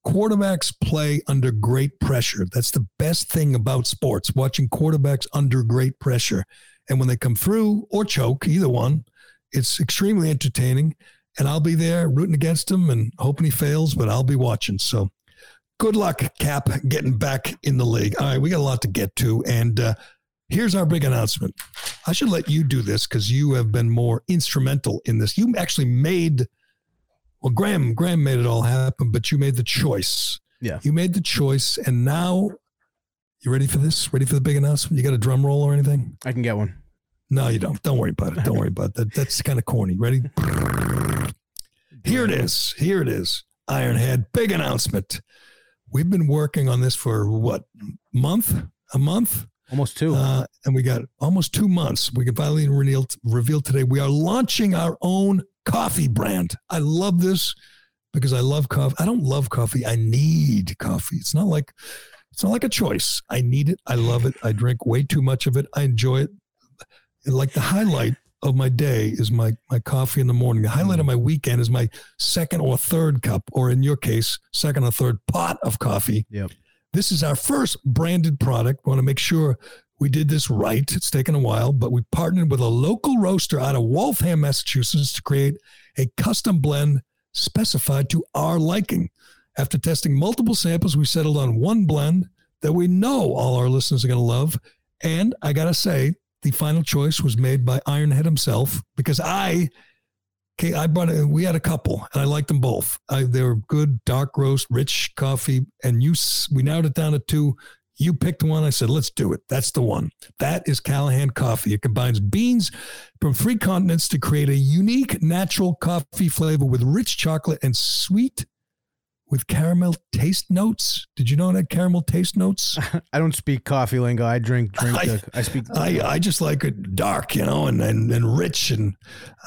quarterbacks play under great pressure. That's the best thing about sports. Watching quarterbacks under great pressure, and when they come through or choke, either one, it's extremely entertaining. And I'll be there rooting against him and hoping he fails, but I'll be watching. So. Good luck, Cap, getting back in the league. All right, we got a lot to get to, and uh, here's our big announcement. I should let you do this because you have been more instrumental in this. You actually made, well, Graham, Graham made it all happen, but you made the choice. Yeah. You made the choice, and now, you ready for this? Ready for the big announcement? You got a drum roll or anything? I can get one. No, you don't. Don't worry about it. Don't worry about that. That's kind of corny. Ready? Here it is. Here it is. Ironhead, big announcement. We've been working on this for what month, a month, almost two, uh, and we got almost two months. We can finally reveal, reveal today. We are launching our own coffee brand. I love this because I love coffee. I don't love coffee. I need coffee. It's not like, it's not like a choice. I need it. I love it. I drink way too much of it. I enjoy it. Like the highlight of my day is my, my coffee in the morning. The highlight of my weekend is my second or third cup, or in your case, second or third pot of coffee. Yep. This is our first branded product. We want to make sure we did this right. It's taken a while, but we partnered with a local roaster out of Waltham, Massachusetts, to create a custom blend specified to our liking. After testing multiple samples, we settled on one blend that we know all our listeners are going to love. And I got to say, the final choice was made by Ironhead himself, because I, okay, I brought it. We had a couple, and I liked them both. I, they were good, dark roast, rich coffee, and you. We narrowed it down to two. You picked one. I said, let's do it. That's the one. That is Callahan Coffee. It combines beans from three continents to create a unique natural coffee flavor with rich chocolate and sweet with caramel taste notes. Did you know that caramel taste notes? I don't speak coffee lingo. I drink, drink. I, I speak. I, I just like it dark, you know, and, and, and rich and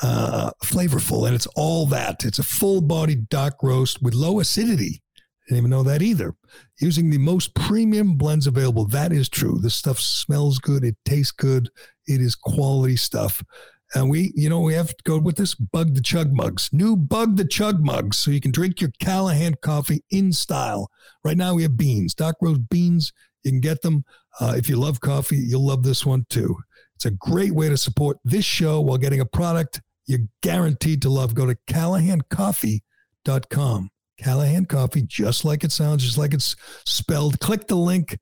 uh, flavorful. And it's all that. It's a full-bodied dark roast with low acidity. I didn't even know that either. Using the most premium blends available. That is true. This stuff smells good. It tastes good. It is quality stuff. And we, you know, we have to go with this Bug the Chug mugs, new Bug the Chug mugs. So you can drink your Callahan coffee in style. Right now we have beans, dark roast beans. You can get them. Uh, if you love coffee, you'll love this one too. It's a great way to support this show while getting a product you're guaranteed to love. Go to Callahan Coffee dot com. Callahan Coffee, just like it sounds, just like it's spelled. Click the link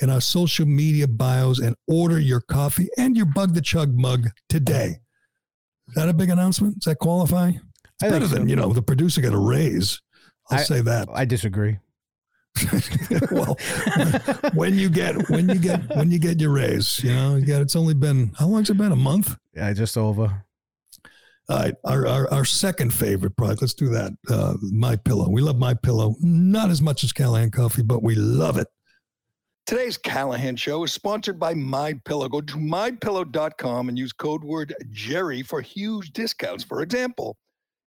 in our social media bios and order your coffee and your Bug the Chug mug today. Is that a big announcement? Does that qualify? It's I better than, so. you know, the producer got a raise. I'll I, say that. I disagree. Well, when you get, when you get, when you get your raise, you know, you got, it's only been, how long's it been? A month? Yeah, just over. All right. Our, our, our second favorite product. Let's do that. Uh, My Pillow. We love My Pillow. Not as much as Callahan Coffee, but we love it. Today's Callahan Show is sponsored by MyPillow. Go to my pillow dot com and use code word Jerry for huge discounts. For example,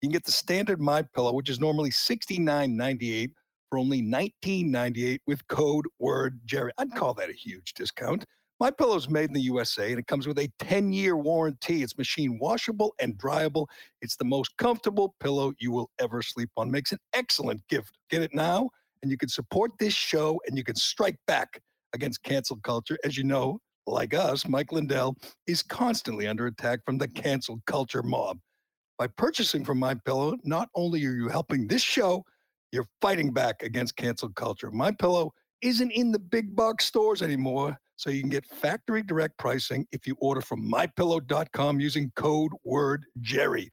you can get the standard MyPillow, which is normally sixty-nine ninety-eight, for only nineteen ninety-eight with code word Jerry. I'd call that a huge discount. MyPillow is made in the U S A, and it comes with a ten-year warranty. It's machine washable and dryable. It's the most comfortable pillow you will ever sleep on. Makes an excellent gift. Get it now, and you can support this show, and you can strike back against cancel culture. As you know, like us, Mike Lindell is constantly under attack from the cancel culture mob. By purchasing from MyPillow, not only are you helping this show, you're fighting back against cancel culture. MyPillow isn't in the big box stores anymore, so you can get factory direct pricing if you order from my pillow dot com using code word Jerry.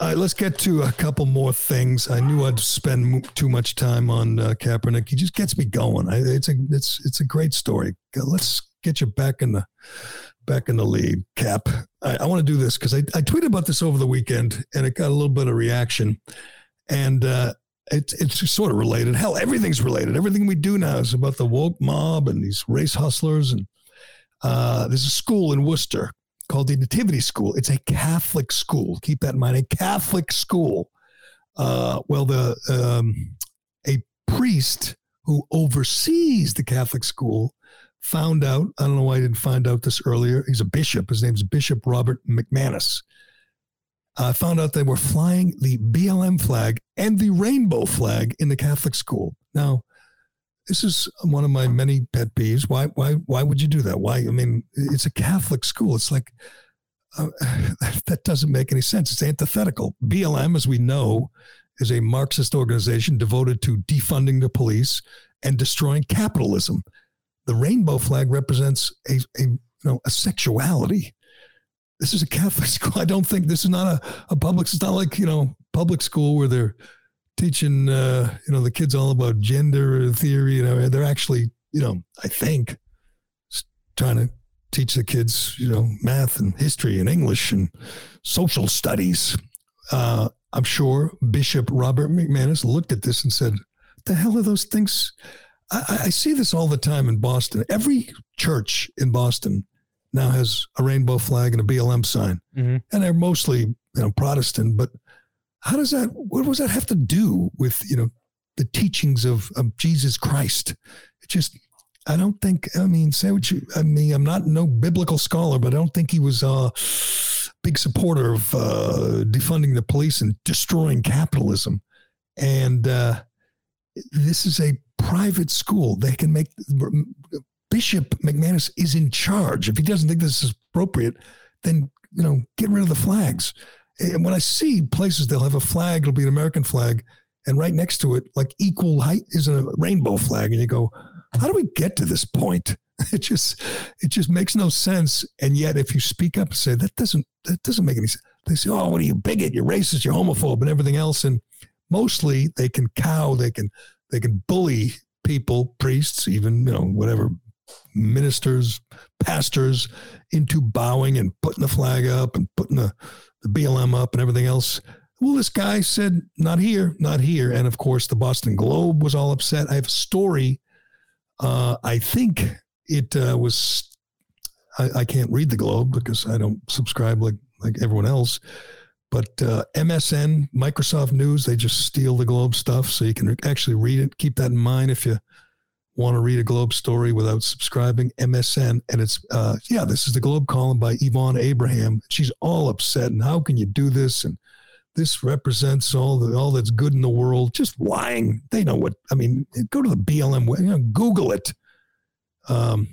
All right, let's get to a couple more things. I knew I'd spend too much time on uh, Kaepernick. He just gets me going. I, it's a it's it's a great story. Let's get you back in the back in the lead, Cap. I, I want to do this because I, I tweeted about this over the weekend and it got a little bit of reaction, and uh, it, it's sort of related. Hell, everything's related. Everything we do now is about the woke mob and these race hustlers. And uh, there's a school in Worcester called the Nativity School. It's a Catholic school. Keep that in mind, a Catholic school. Uh, well, the um, a priest who oversees the Catholic school found out, I don't know why I didn't find out this earlier, he's a bishop, his name's Bishop Robert McManus, uh, found out they were flying the B L M flag and the rainbow flag in the Catholic school. Now, this is one of my many pet peeves. Why, why, why would you do that? Why? I mean, it's a Catholic school. It's like, uh, that doesn't make any sense. It's antithetical. B L M, as we know, is a Marxist organization devoted to defunding the police and destroying capitalism. The rainbow flag represents a, a you know, a sexuality. This is a Catholic school. I don't think this is not a, a public, it's not like, you know, public school where they're teaching, uh, you know, the kids all about gender theory. You know, they're actually, you know, I think trying to teach the kids, you know, math and history and English and social studies. Uh, I'm sure Bishop Robert McManus looked at this and said, the hell are those things? I, I see this all the time in Boston. Every church in Boston now has a rainbow flag and a B L M sign. Mm-hmm. And they're mostly, you know, Protestant, but how does that, what does that have to do with, you know, the teachings of, of Jesus Christ? It just, I don't think, I mean, say what you, I mean, I'm not no biblical scholar, but I don't think he was a big supporter of uh, defunding the police and destroying capitalism. And uh, this is a private school. They can make, Bishop McManus is in charge. If he doesn't think this is appropriate, then, you know, get rid of the flags. And when I see places, they'll have a flag, it'll be an American flag, and right next to it, like equal height, is a rainbow flag. And you go, how do we get to this point? It just, it just makes no sense. And yet, if you speak up and say, that doesn't, that doesn't make any sense, they say, oh, what are you, bigot? You're racist, you're homophobe, and everything else. And mostly they can cow, they can, they can bully people, priests, even, you know, whatever, ministers, pastors, into bowing and putting the flag up and putting the, the B L M up and everything else. Well, this guy said, not here, not here. And of course, the Boston Globe was all upset. I have a story. Uh, I think it uh, was, I, I can't read the Globe because I don't subscribe like, like everyone else. But uh, M S N, Microsoft News, they just steal the Globe stuff, so you can re- actually read it. Keep that in mind if you want to read a Globe story without subscribing. M S N, and it's, uh, yeah, this is the Globe column by Yvonne Abraham. She's all upset, and how can you do this? And this represents all the, all that's good in the world. Just lying. They know what, I mean, go to the B L M, you know, Google it. Um,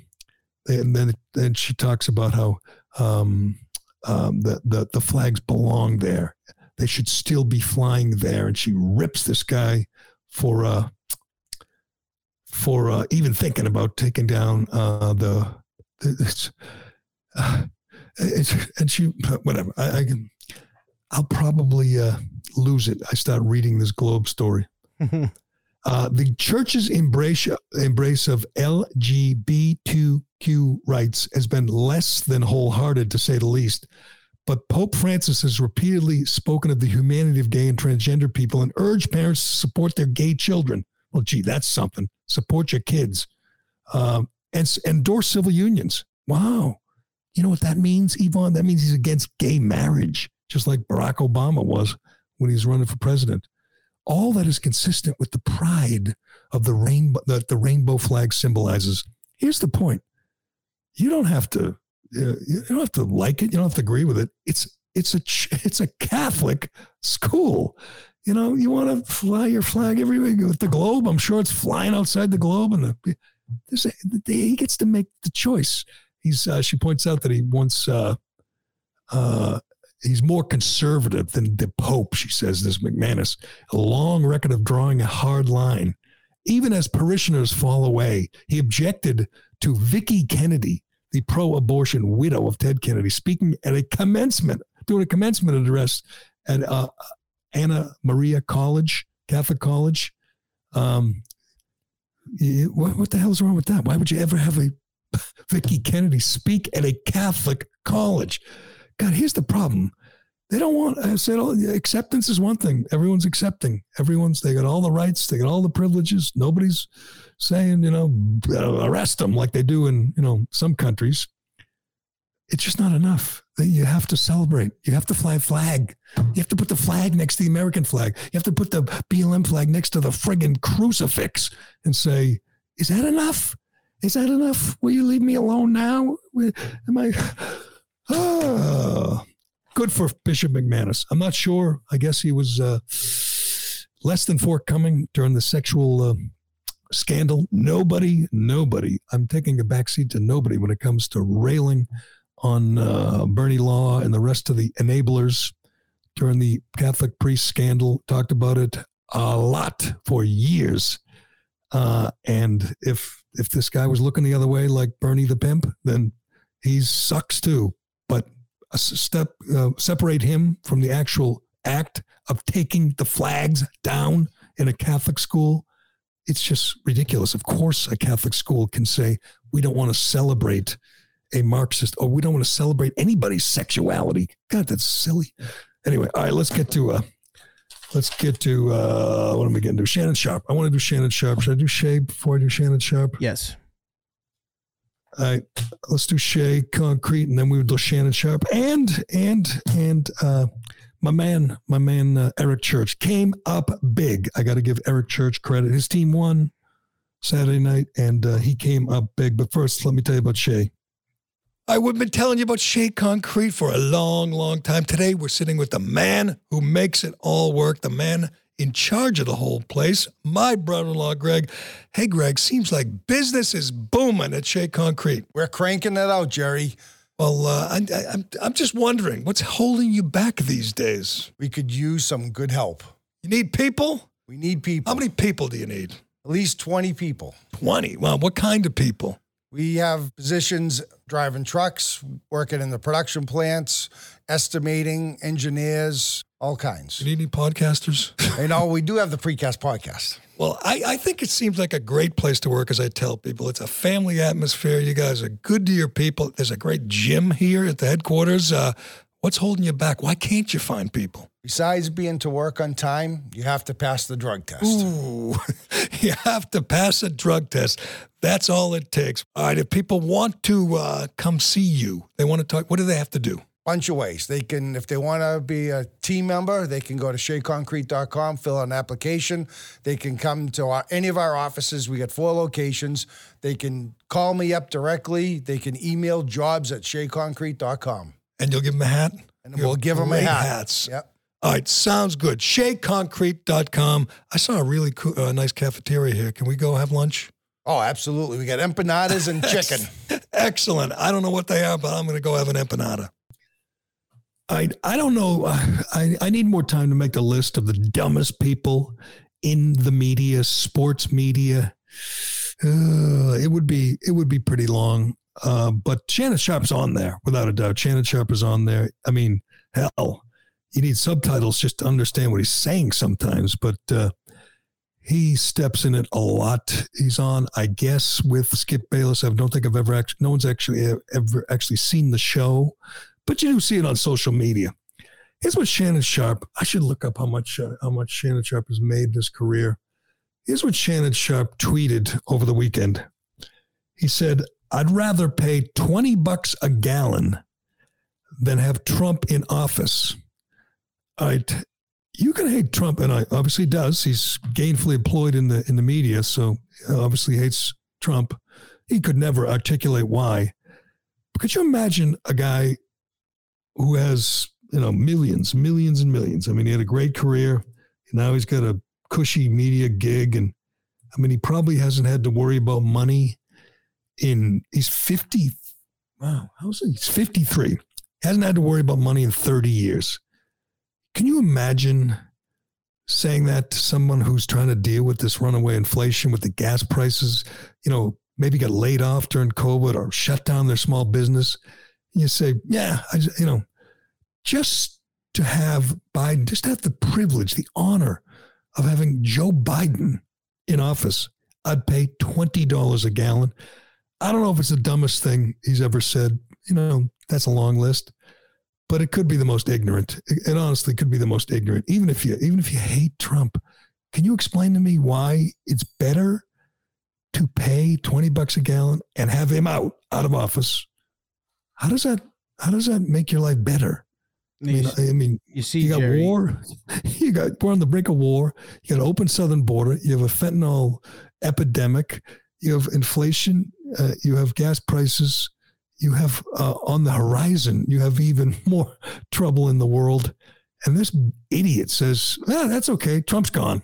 and then and she talks about how... Um, Um, the, the the flags belong there. They should still be flying there. And she rips this guy for uh, for uh, even thinking about taking down uh, the. It's, uh, it's, and she, whatever. I, I can. I'll probably uh, lose it. I start reading this Globe story. Uh, the church's embrace embrace of L G B T Q rights has been less than wholehearted, to say the least. But Pope Francis has repeatedly spoken of the humanity of gay and transgender people and urged parents to support their gay children. Well, gee, that's something. Support your kids. Um, and endorse civil unions. Wow. You know what that means, Yvonne? That means he's against gay marriage, just like Barack Obama was when he was running for president. All that is consistent with the pride of the rainbow that the rainbow flag symbolizes. Here's the point. You don't have to you don't have to like it, you don't have to agree with it. It's it's a it's a Catholic school. You know, you want to fly your flag everywhere with the Globe. I'm sure it's flying outside the Globe, and the, this, he gets to make the choice. He's uh, she points out that he wants uh, uh, he's more conservative than the Pope. She says this McManus, a long record of drawing a hard line, even as parishioners fall away. He objected to Vicky Kennedy, the pro-abortion widow of Ted Kennedy, speaking at a commencement, doing a commencement address at uh, Anna Maria College, Catholic College. Um, it, what, what the hell is wrong with that? Why would you ever have a Vicky Kennedy speak at a Catholic college? God, here's the problem. They don't want, I said, oh, acceptance is one thing. Everyone's accepting. Everyone's, they got all the rights. They got all the privileges. Nobody's saying, you know, arrest them like they do in, you know, some countries. It's just not enough. You have to celebrate. You have to fly a flag. You have to put the flag next to the American flag. You have to put the B L M flag next to the friggin' crucifix and say, is that enough? Is that enough? Will you leave me alone now? Am I... Oh, good for Bishop McManus. I'm not sure. I guess he was uh, less than forthcoming during the sexual uh, scandal. Nobody, nobody. I'm taking a backseat to nobody when it comes to railing on uh, Bernie Law and the rest of the enablers during the Catholic priest scandal. Talked about it a lot for years. Uh, and if if this guy was looking the other way like Bernie the pimp, then he sucks too. But a step uh, separate him from the actual act of taking the flags down in a Catholic school. It's just ridiculous. Of course, a Catholic school can say, we don't want to celebrate a Marxist, or we don't want to celebrate anybody's sexuality. God, that's silly. Anyway, all right, let's get to, uh, let's get to, uh, what am I getting to? Shannon Sharpe. I want to do Shannon Sharpe. Should I do Shay before I do Shannon Sharpe? Yes. All right, let's do Shea Concrete, and then we would do Shannon Sharpe. And, and, and uh, my man, my man, uh, Eric Church came up big. I got to give Eric Church credit. His team won Saturday night, and uh, he came up big. But first, let me tell you about Shea. I would have been telling you about Shea Concrete for a long, long time. Today, we're sitting with the man who makes it all work, the man in charge of the whole place, my brother-in-law, Greg. Hey, Greg, seems like business is booming at Shea Concrete. We're cranking it out, Jerry. Well, uh, I, I, I'm, I'm just wondering, what's holding you back these days? We could use some good help. You need people? We need people. How many people do you need? At least twenty people. twenty? Wow, what kind of people? We have positions driving trucks, working in the production plants, estimating, engineers, all kinds. You need any podcasters? You know, we do have the Precast podcast. Well, I, I think it seems like a great place to work, as I tell people. It's a family atmosphere. You guys are good to your people. There's a great gym here at the headquarters. Uh, what's holding you back? Why can't you find people? Besides being to work on time, you have to pass the drug test. Ooh, you have to pass a drug test. That's all it takes. All right, if people want to uh, come see you, they want to talk, what do they have to do? Bunch of ways. They can, if they want to be a team member, they can go to shea concrete dot com, fill out an application. They can come to our, any of our offices. We got four locations. They can call me up directly. They can email jobs at shea concrete dot com. And you'll give them a hat? And You're we'll give them a hat. Hats. Yep. All right. Sounds good. shea concrete dot com. I saw a really cool, uh, nice cafeteria here. Can we go have lunch? Oh, absolutely. We got empanadas and chicken. Excellent. I don't know what they are, but I'm going to go have an empanada. I I don't know. I, I need more time to make the list of the dumbest people in the media, sports media, uh, it would be it would be pretty long. Uh, but Shannon Sharpe's on there, without a doubt. Shannon Sharpe is on there. I mean, hell, you need subtitles just to understand what he's saying sometimes. But uh, he steps in it a lot. He's on, I guess, with Skip Bayless. I don't think I've ever actually, no one's actually ever actually seen the show. But you do see it on social media. Here's what Shannon Sharpe, I should look up how much uh, how much Shannon Sharpe has made in his career. Here's what Shannon Sharpe tweeted over the weekend. He said, "I'd rather pay twenty bucks a gallon than have Trump in office." All right. You can hate Trump, and I obviously does. He's gainfully employed in the in the media, so obviously hates Trump. He could never articulate why. But could you imagine a guy who has, you know, millions, millions and millions? I mean, he had a great career. Now he's got a cushy media gig. And I mean, he probably hasn't had to worry about money in, he's fifty. Wow. How's he? He's fifty-three. Hasn't had to worry about money in thirty years. Can you imagine saying that to someone who's trying to deal with this runaway inflation, with the gas prices, you know, maybe got laid off during COVID or shut down their small business? And you say, yeah, I, you know, just to have Biden, just to have the privilege, the honor of having Joe Biden in office, I'd pay twenty dollars a gallon. I don't know if it's the dumbest thing he's ever said. You know, that's a long list, but it could be the most ignorant. It, it honestly could be the most ignorant. Even if you, even if you hate Trump, can you explain to me why it's better to pay twenty bucks a gallon and have him out, out of office? How does that, how does that make your life better? I mean, I mean, you see, you got Jerry. war. You got we're on the brink of war. You got an open southern border. You have a fentanyl epidemic. You have inflation. Uh, you have gas prices. You have uh, on the horizon, you have even more trouble in the world. And this idiot says, "Ah, that's okay. Trump's gone."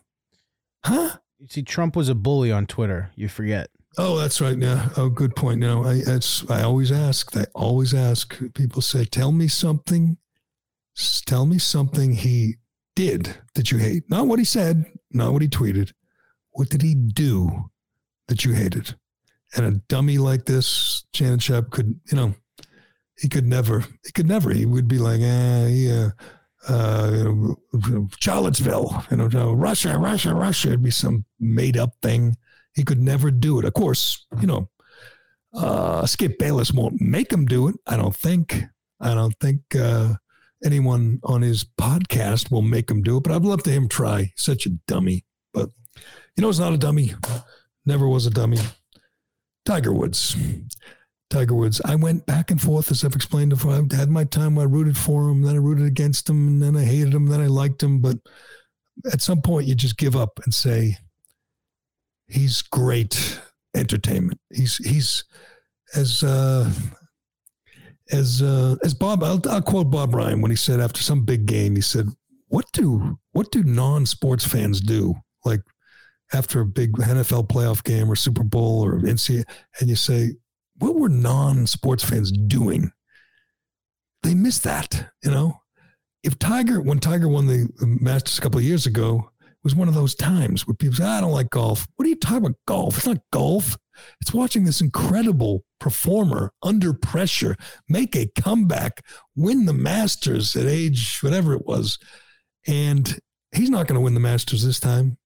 Huh? You see, Trump was a bully on Twitter. You forget. Oh, that's right. Yeah. Oh, good point. No, I that's I always ask. I always ask. People say, "Tell me something." Tell me something he did that you hate. Not what he said, not what he tweeted. What did he do that you hated? And a dummy like this, Shannon Sharpe, could, you know, he could never, he could never, he would be like, ah, yeah, uh, you know, Charlottesville, you know, Russia, Russia, Russia. It'd be some made up thing. He could never do it. Of course, you know, uh, Skip Bayless won't make him do it. I don't think, I don't think, uh, anyone on his podcast will make him do it, but I'd love to him try. Such a dummy. But you know, it's not a dummy. Never was a dummy. Tiger Woods. Tiger Woods. I went back and forth, as I've explained before. I had my time where I rooted for him, then I rooted against him, and then I hated him, then I liked him. But at some point, you just give up and say, he's great entertainment. He's, he's as, uh, As uh, as Bob, I'll, I'll quote Bob Ryan when he said after some big game, he said, "What do what do non-sports fans do? Like after a big N F L playoff game or Super Bowl or N C A A, and you say, what were non-sports fans doing? They miss that, you know. If Tiger, when Tiger won the Masters a couple of years ago, it was one of those times where people say, I don't like golf. What are you talking about golf? It's not golf. It's watching this incredible performer under pressure make a comeback, win the Masters at age whatever it was. And he's not going to win the Masters this time.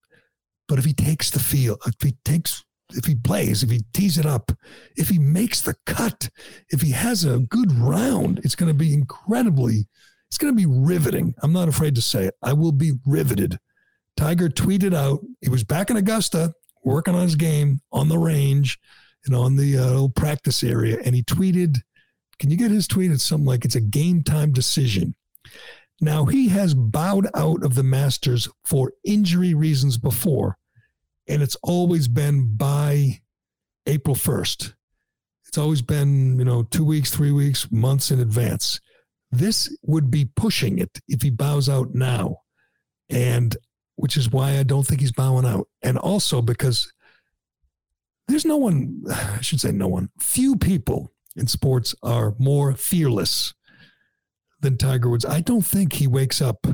But if he takes the field, if he takes, if he plays, if he tees it up, if he makes the cut, if he has a good round, it's going to be incredibly, it's going to be riveting. I'm not afraid to say it. I will be riveted. Tiger tweeted out, he was back in Augusta, working on his game on the range and on the uh, old practice area. And he tweeted, can you get his tweet? It's something like, it's a game time decision. Now he has bowed out of the Masters for injury reasons before. And it's always been by April first. It's always been, you know, two weeks, three weeks, months in advance. This would be pushing it if he bows out now. And which is why I don't think he's bowing out. And also because there's no one, I should say no one, few people in sports are more fearless than Tiger Woods. I don't think he wakes up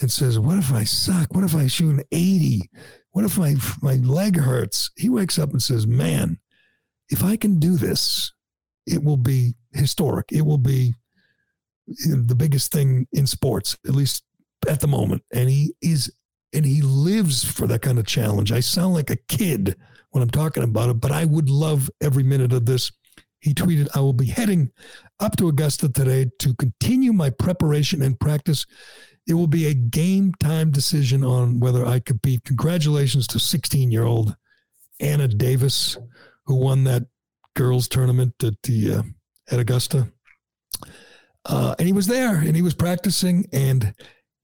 and says, what if I suck? What if I shoot an eighty? What if my, my leg hurts? He wakes up and says, man, if I can do this, it will be historic. It will be the biggest thing in sports, at least at the moment. And he is, and he lives for that kind of challenge. I sound like a kid when I'm talking about it, but I would love every minute of this. He tweeted, I will be heading up to Augusta today to continue my preparation and practice. It will be a game time decision on whether I compete. Congratulations to sixteen-year-old Anna Davis, who won that girls tournament at the uh, at Augusta. Uh, and he was there, and he was practicing, and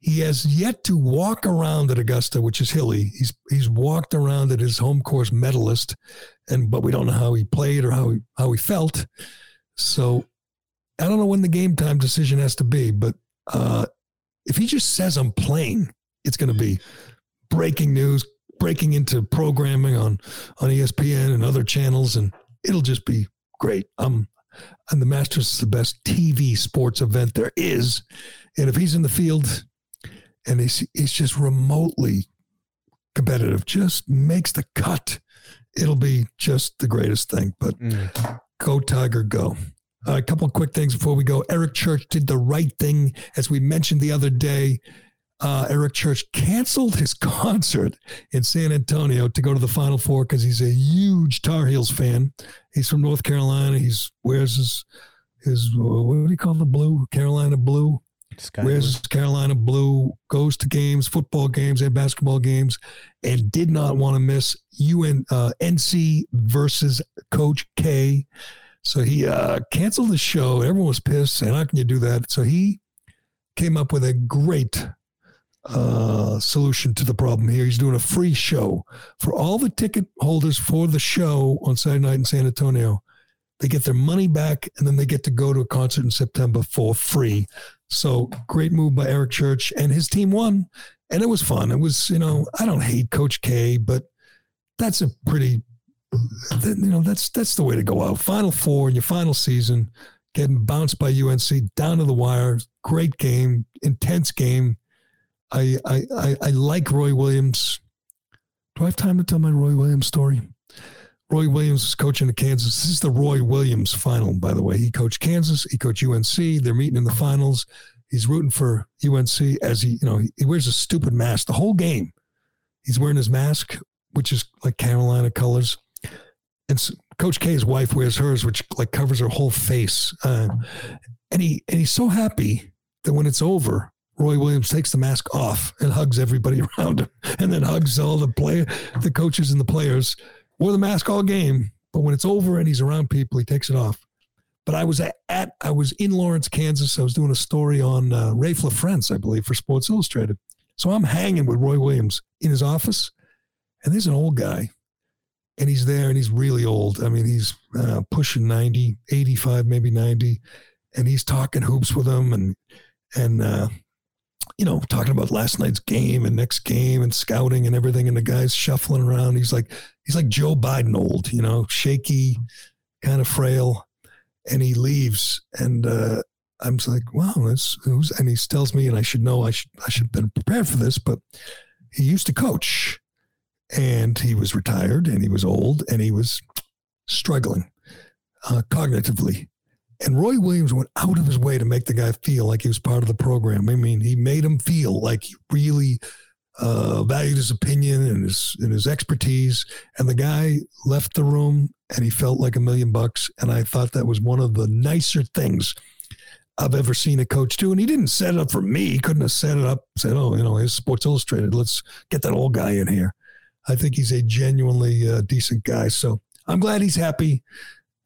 he has yet to walk around at Augusta, which is hilly. He's he's walked around at his home course medalist, and but we don't know how he played or how he, how he felt. So I don't know when the game time decision has to be, but uh, if he just says I'm playing, it's going to be breaking news, breaking into programming on, on E S P N and other channels, and it'll just be great. Um, and the Masters is the best T V sports event there is, and if he's in the field – and it's, it's just remotely competitive, just makes the cut, it'll be just the greatest thing. But mm. go, Tiger, go. Uh, a couple of quick things before we go. Eric Church did the right thing. As we mentioned the other day, uh, Eric Church canceled his concert in San Antonio to go to the Final Four because he's a huge Tar Heels fan. He's from North Carolina. He's wears his, his what do you call the blue? Carolina blue. Sky wears blue. Carolina blue, goes to games, football games and basketball games, and did not want to miss U N C versus Coach K. So he uh, canceled the show. Everyone was pissed, and how can you do that? So he came up with a great uh, solution to the problem here. He's doing a free show for all the ticket holders for the show on Saturday night in San Antonio. They get their money back, and then they get to go to a concert in September for free. So great move by Eric Church, and his team won, and it was fun. It was, you know, I don't hate Coach K, but that's a pretty, you know, that's that's the way to go out. Final Four in your final season, getting bounced by U N C, down to the wire. Great game, intense game. I I I, I like Roy Williams. Do I have time to tell my Roy Williams story? Roy Williams was coaching at Kansas. This is the Roy Williams final, by the way. He coached Kansas. He coached U N C. They're meeting in the finals. He's rooting for U N C as he, you know, he wears a stupid mask the whole game. He's wearing his mask, which is like Carolina colors. And so Coach K's wife wears hers, which like covers her whole face. Uh, and he and he's so happy that when it's over, Roy Williams takes the mask off and hugs everybody around him, and then hugs all the play, the coaches and the players. Wore the mask all game, but when it's over and he's around people, he takes it off. But I was at, at I was in Lawrence, Kansas. I was doing a story on uh, Rafe LaFrance, I believe, for Sports Illustrated. So I'm hanging with Roy Williams in his office, and there's an old guy, and he's there, and he's really old. I mean, he's uh, pushing ninety, eighty-five, maybe ninety, and he's talking hoops with him, and and uh, you know, talking about last night's game and next game and scouting and everything. And the guy's shuffling around. He's like, he's like Joe Biden old, you know, shaky, kind of frail. And he leaves. And uh, I'm just like, wow, that's who's, and he tells me, and I should know, I should, I should have been prepared for this, but he used to coach, and he was retired, and he was old, and he was struggling uh, cognitively. And Roy Williams went out of his way to make the guy feel like he was part of the program. I mean, he made him feel like he really uh, valued his opinion and his and his expertise. And the guy left the room, and he felt like a million bucks. And I thought that was one of the nicer things I've ever seen a coach do. And he didn't set it up for me. He couldn't have set it up, said, oh, you know, here's Sports Illustrated. Let's get that old guy in here. I think he's a genuinely uh, decent guy. So I'm glad he's happy.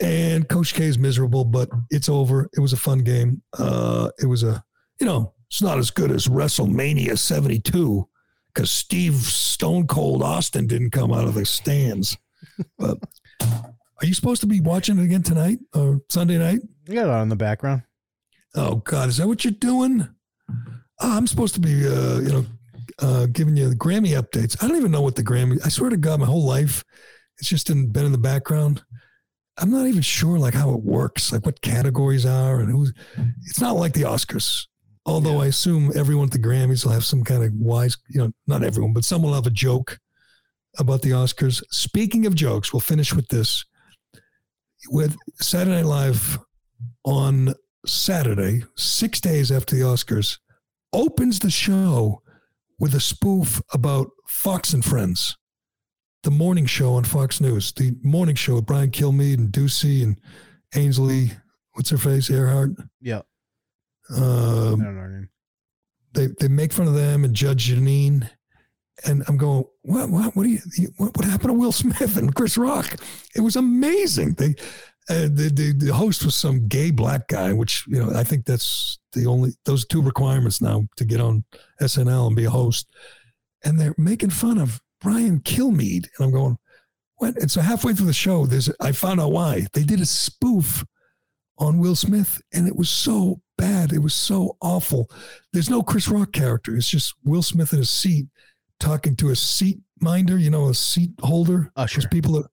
And Coach K is miserable, but it's over. It was a fun game. Uh, it was a, you know, it's not as good as WrestleMania seventy-two because Steve Stone Cold Austin didn't come out of the stands. But are you supposed to be watching it again tonight or Sunday night? You got it on in the background. Oh, God. Is that what you're doing? Oh, I'm supposed to be, uh, you know, uh, giving you the Grammy updates. I don't even know what the Grammy, I swear to God, my whole life, it's just in, been in the background. I'm not even sure like how it works, like what categories are and who's, it's not like the Oscars. Although yeah. I assume everyone at the Grammys will have some kind of wise, you know, not everyone, but someone will have a joke about the Oscars. Speaking of jokes, we'll finish with this. With Saturday Night Live on Saturday, six days after the Oscars, opens the show with a spoof about Fox and Friends, the morning show on Fox News, the morning show with Brian Kilmeade and Ducey and Ainsley, what's her face, Earhart? Yeah. Um, I don't know her name. They, they make fun of them and Judge Jeanine. And I'm going, what, what, what do you, what, what happened to Will Smith and Chris Rock? It was amazing. They, uh, the, the, the host was some gay black guy, which, you know, I think that's the only, those two requirements now to get on S N L and be a host. And they're making fun of Brian Kilmeade. And I'm going, what? And so halfway through the show, there's, I found out why. They did a spoof on Will Smith, and it was so bad. It was so awful. There's no Chris Rock character. It's just Will Smith in his seat, talking to a seat minder, you know, a seat holder. Uh, sure. People that,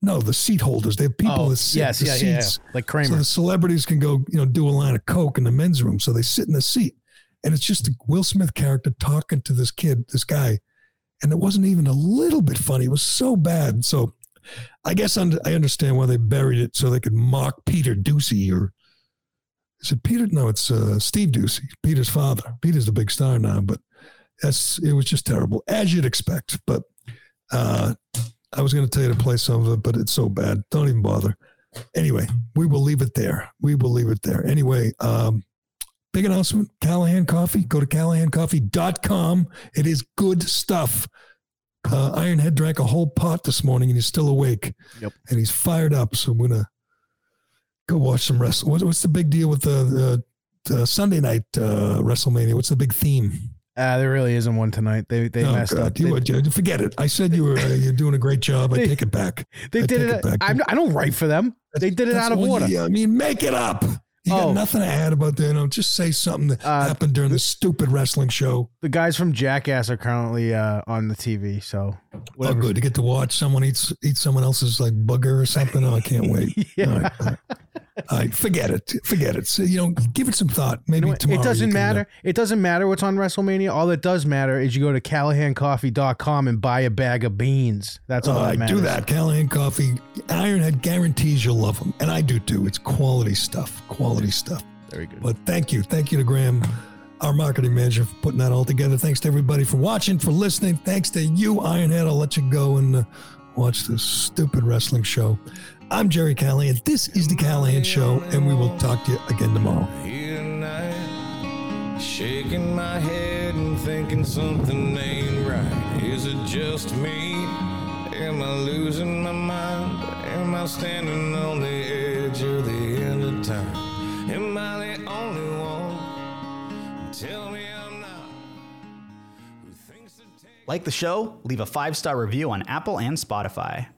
no, the seat holders. They have people oh, that sit yes, the yeah, seats. Yeah, yeah. Like Kramer. So the celebrities can go, you know, do a line of coke in the men's room. So they sit in the seat. And it's just a Will Smith character talking to this kid, this guy. And it wasn't even a little bit funny. It was so bad. So I guess under, I understand why they buried it, so they could mock Peter Ducey, or is it Peter? No, it's uh, Steve Ducey, Peter's father. Peter's the big star now, but That's, it was just terrible, as you'd expect. But uh, I was going to tell you to play some of it, but it's so bad. Don't even bother. Anyway, we will leave it there. We will leave it there. Anyway, um, big announcement, Callahan Coffee. Go to callahan coffee dot com. It is good stuff. Uh, Ironhead drank a whole pot this morning, and he's still awake. Yep. And he's fired up, so I'm going to go watch some wrestling. What, what's the big deal with the, the, the Sunday night uh, WrestleMania? What's the big theme? Uh, there really isn't one tonight. They they oh, messed God. up. You they, would, forget it. I said you were uh, you're doing a great job. I they, take it back. They I did it. it back. I'm, I don't write for them. They did it out of order. You, I mean, make it up. You oh. got nothing to add about that. You know, just say something that uh, happened during the stupid wrestling show. The guys from Jackass are currently uh, on the T V. So whatever. Oh, good. You get to watch someone eat eat someone else's like booger or something. Oh, I can't wait. yeah. All right, all right. I forget it. Forget it. So, you know, give it some thought. Maybe you know, tomorrow. It doesn't matter. Know. It doesn't matter what's on WrestleMania. All that does matter is you go to callahan coffee dot com and buy a bag of beans. That's all uh, that matters. Do that. Callahan Coffee. Ironhead guarantees you'll love them. And I do too. It's quality stuff. Quality stuff. Very good. But thank you. Thank you to Graham, our marketing manager, for putting that all together. Thanks to everybody for watching, for listening. Thanks to you, Ironhead. I'll let you go and uh, watch this stupid wrestling show. I'm Jerry Callahan. This is The Callahan Show, and we will talk to you again tomorrow. Here tonight, shaking my head and thinking something ain't right. Is it just me? Am I losing my mind? Am I standing on the edge of the end of time? Am I the only one? Tell me I'm not. Who thinks it takes... Like the show? Leave a five-star review on Apple and Spotify.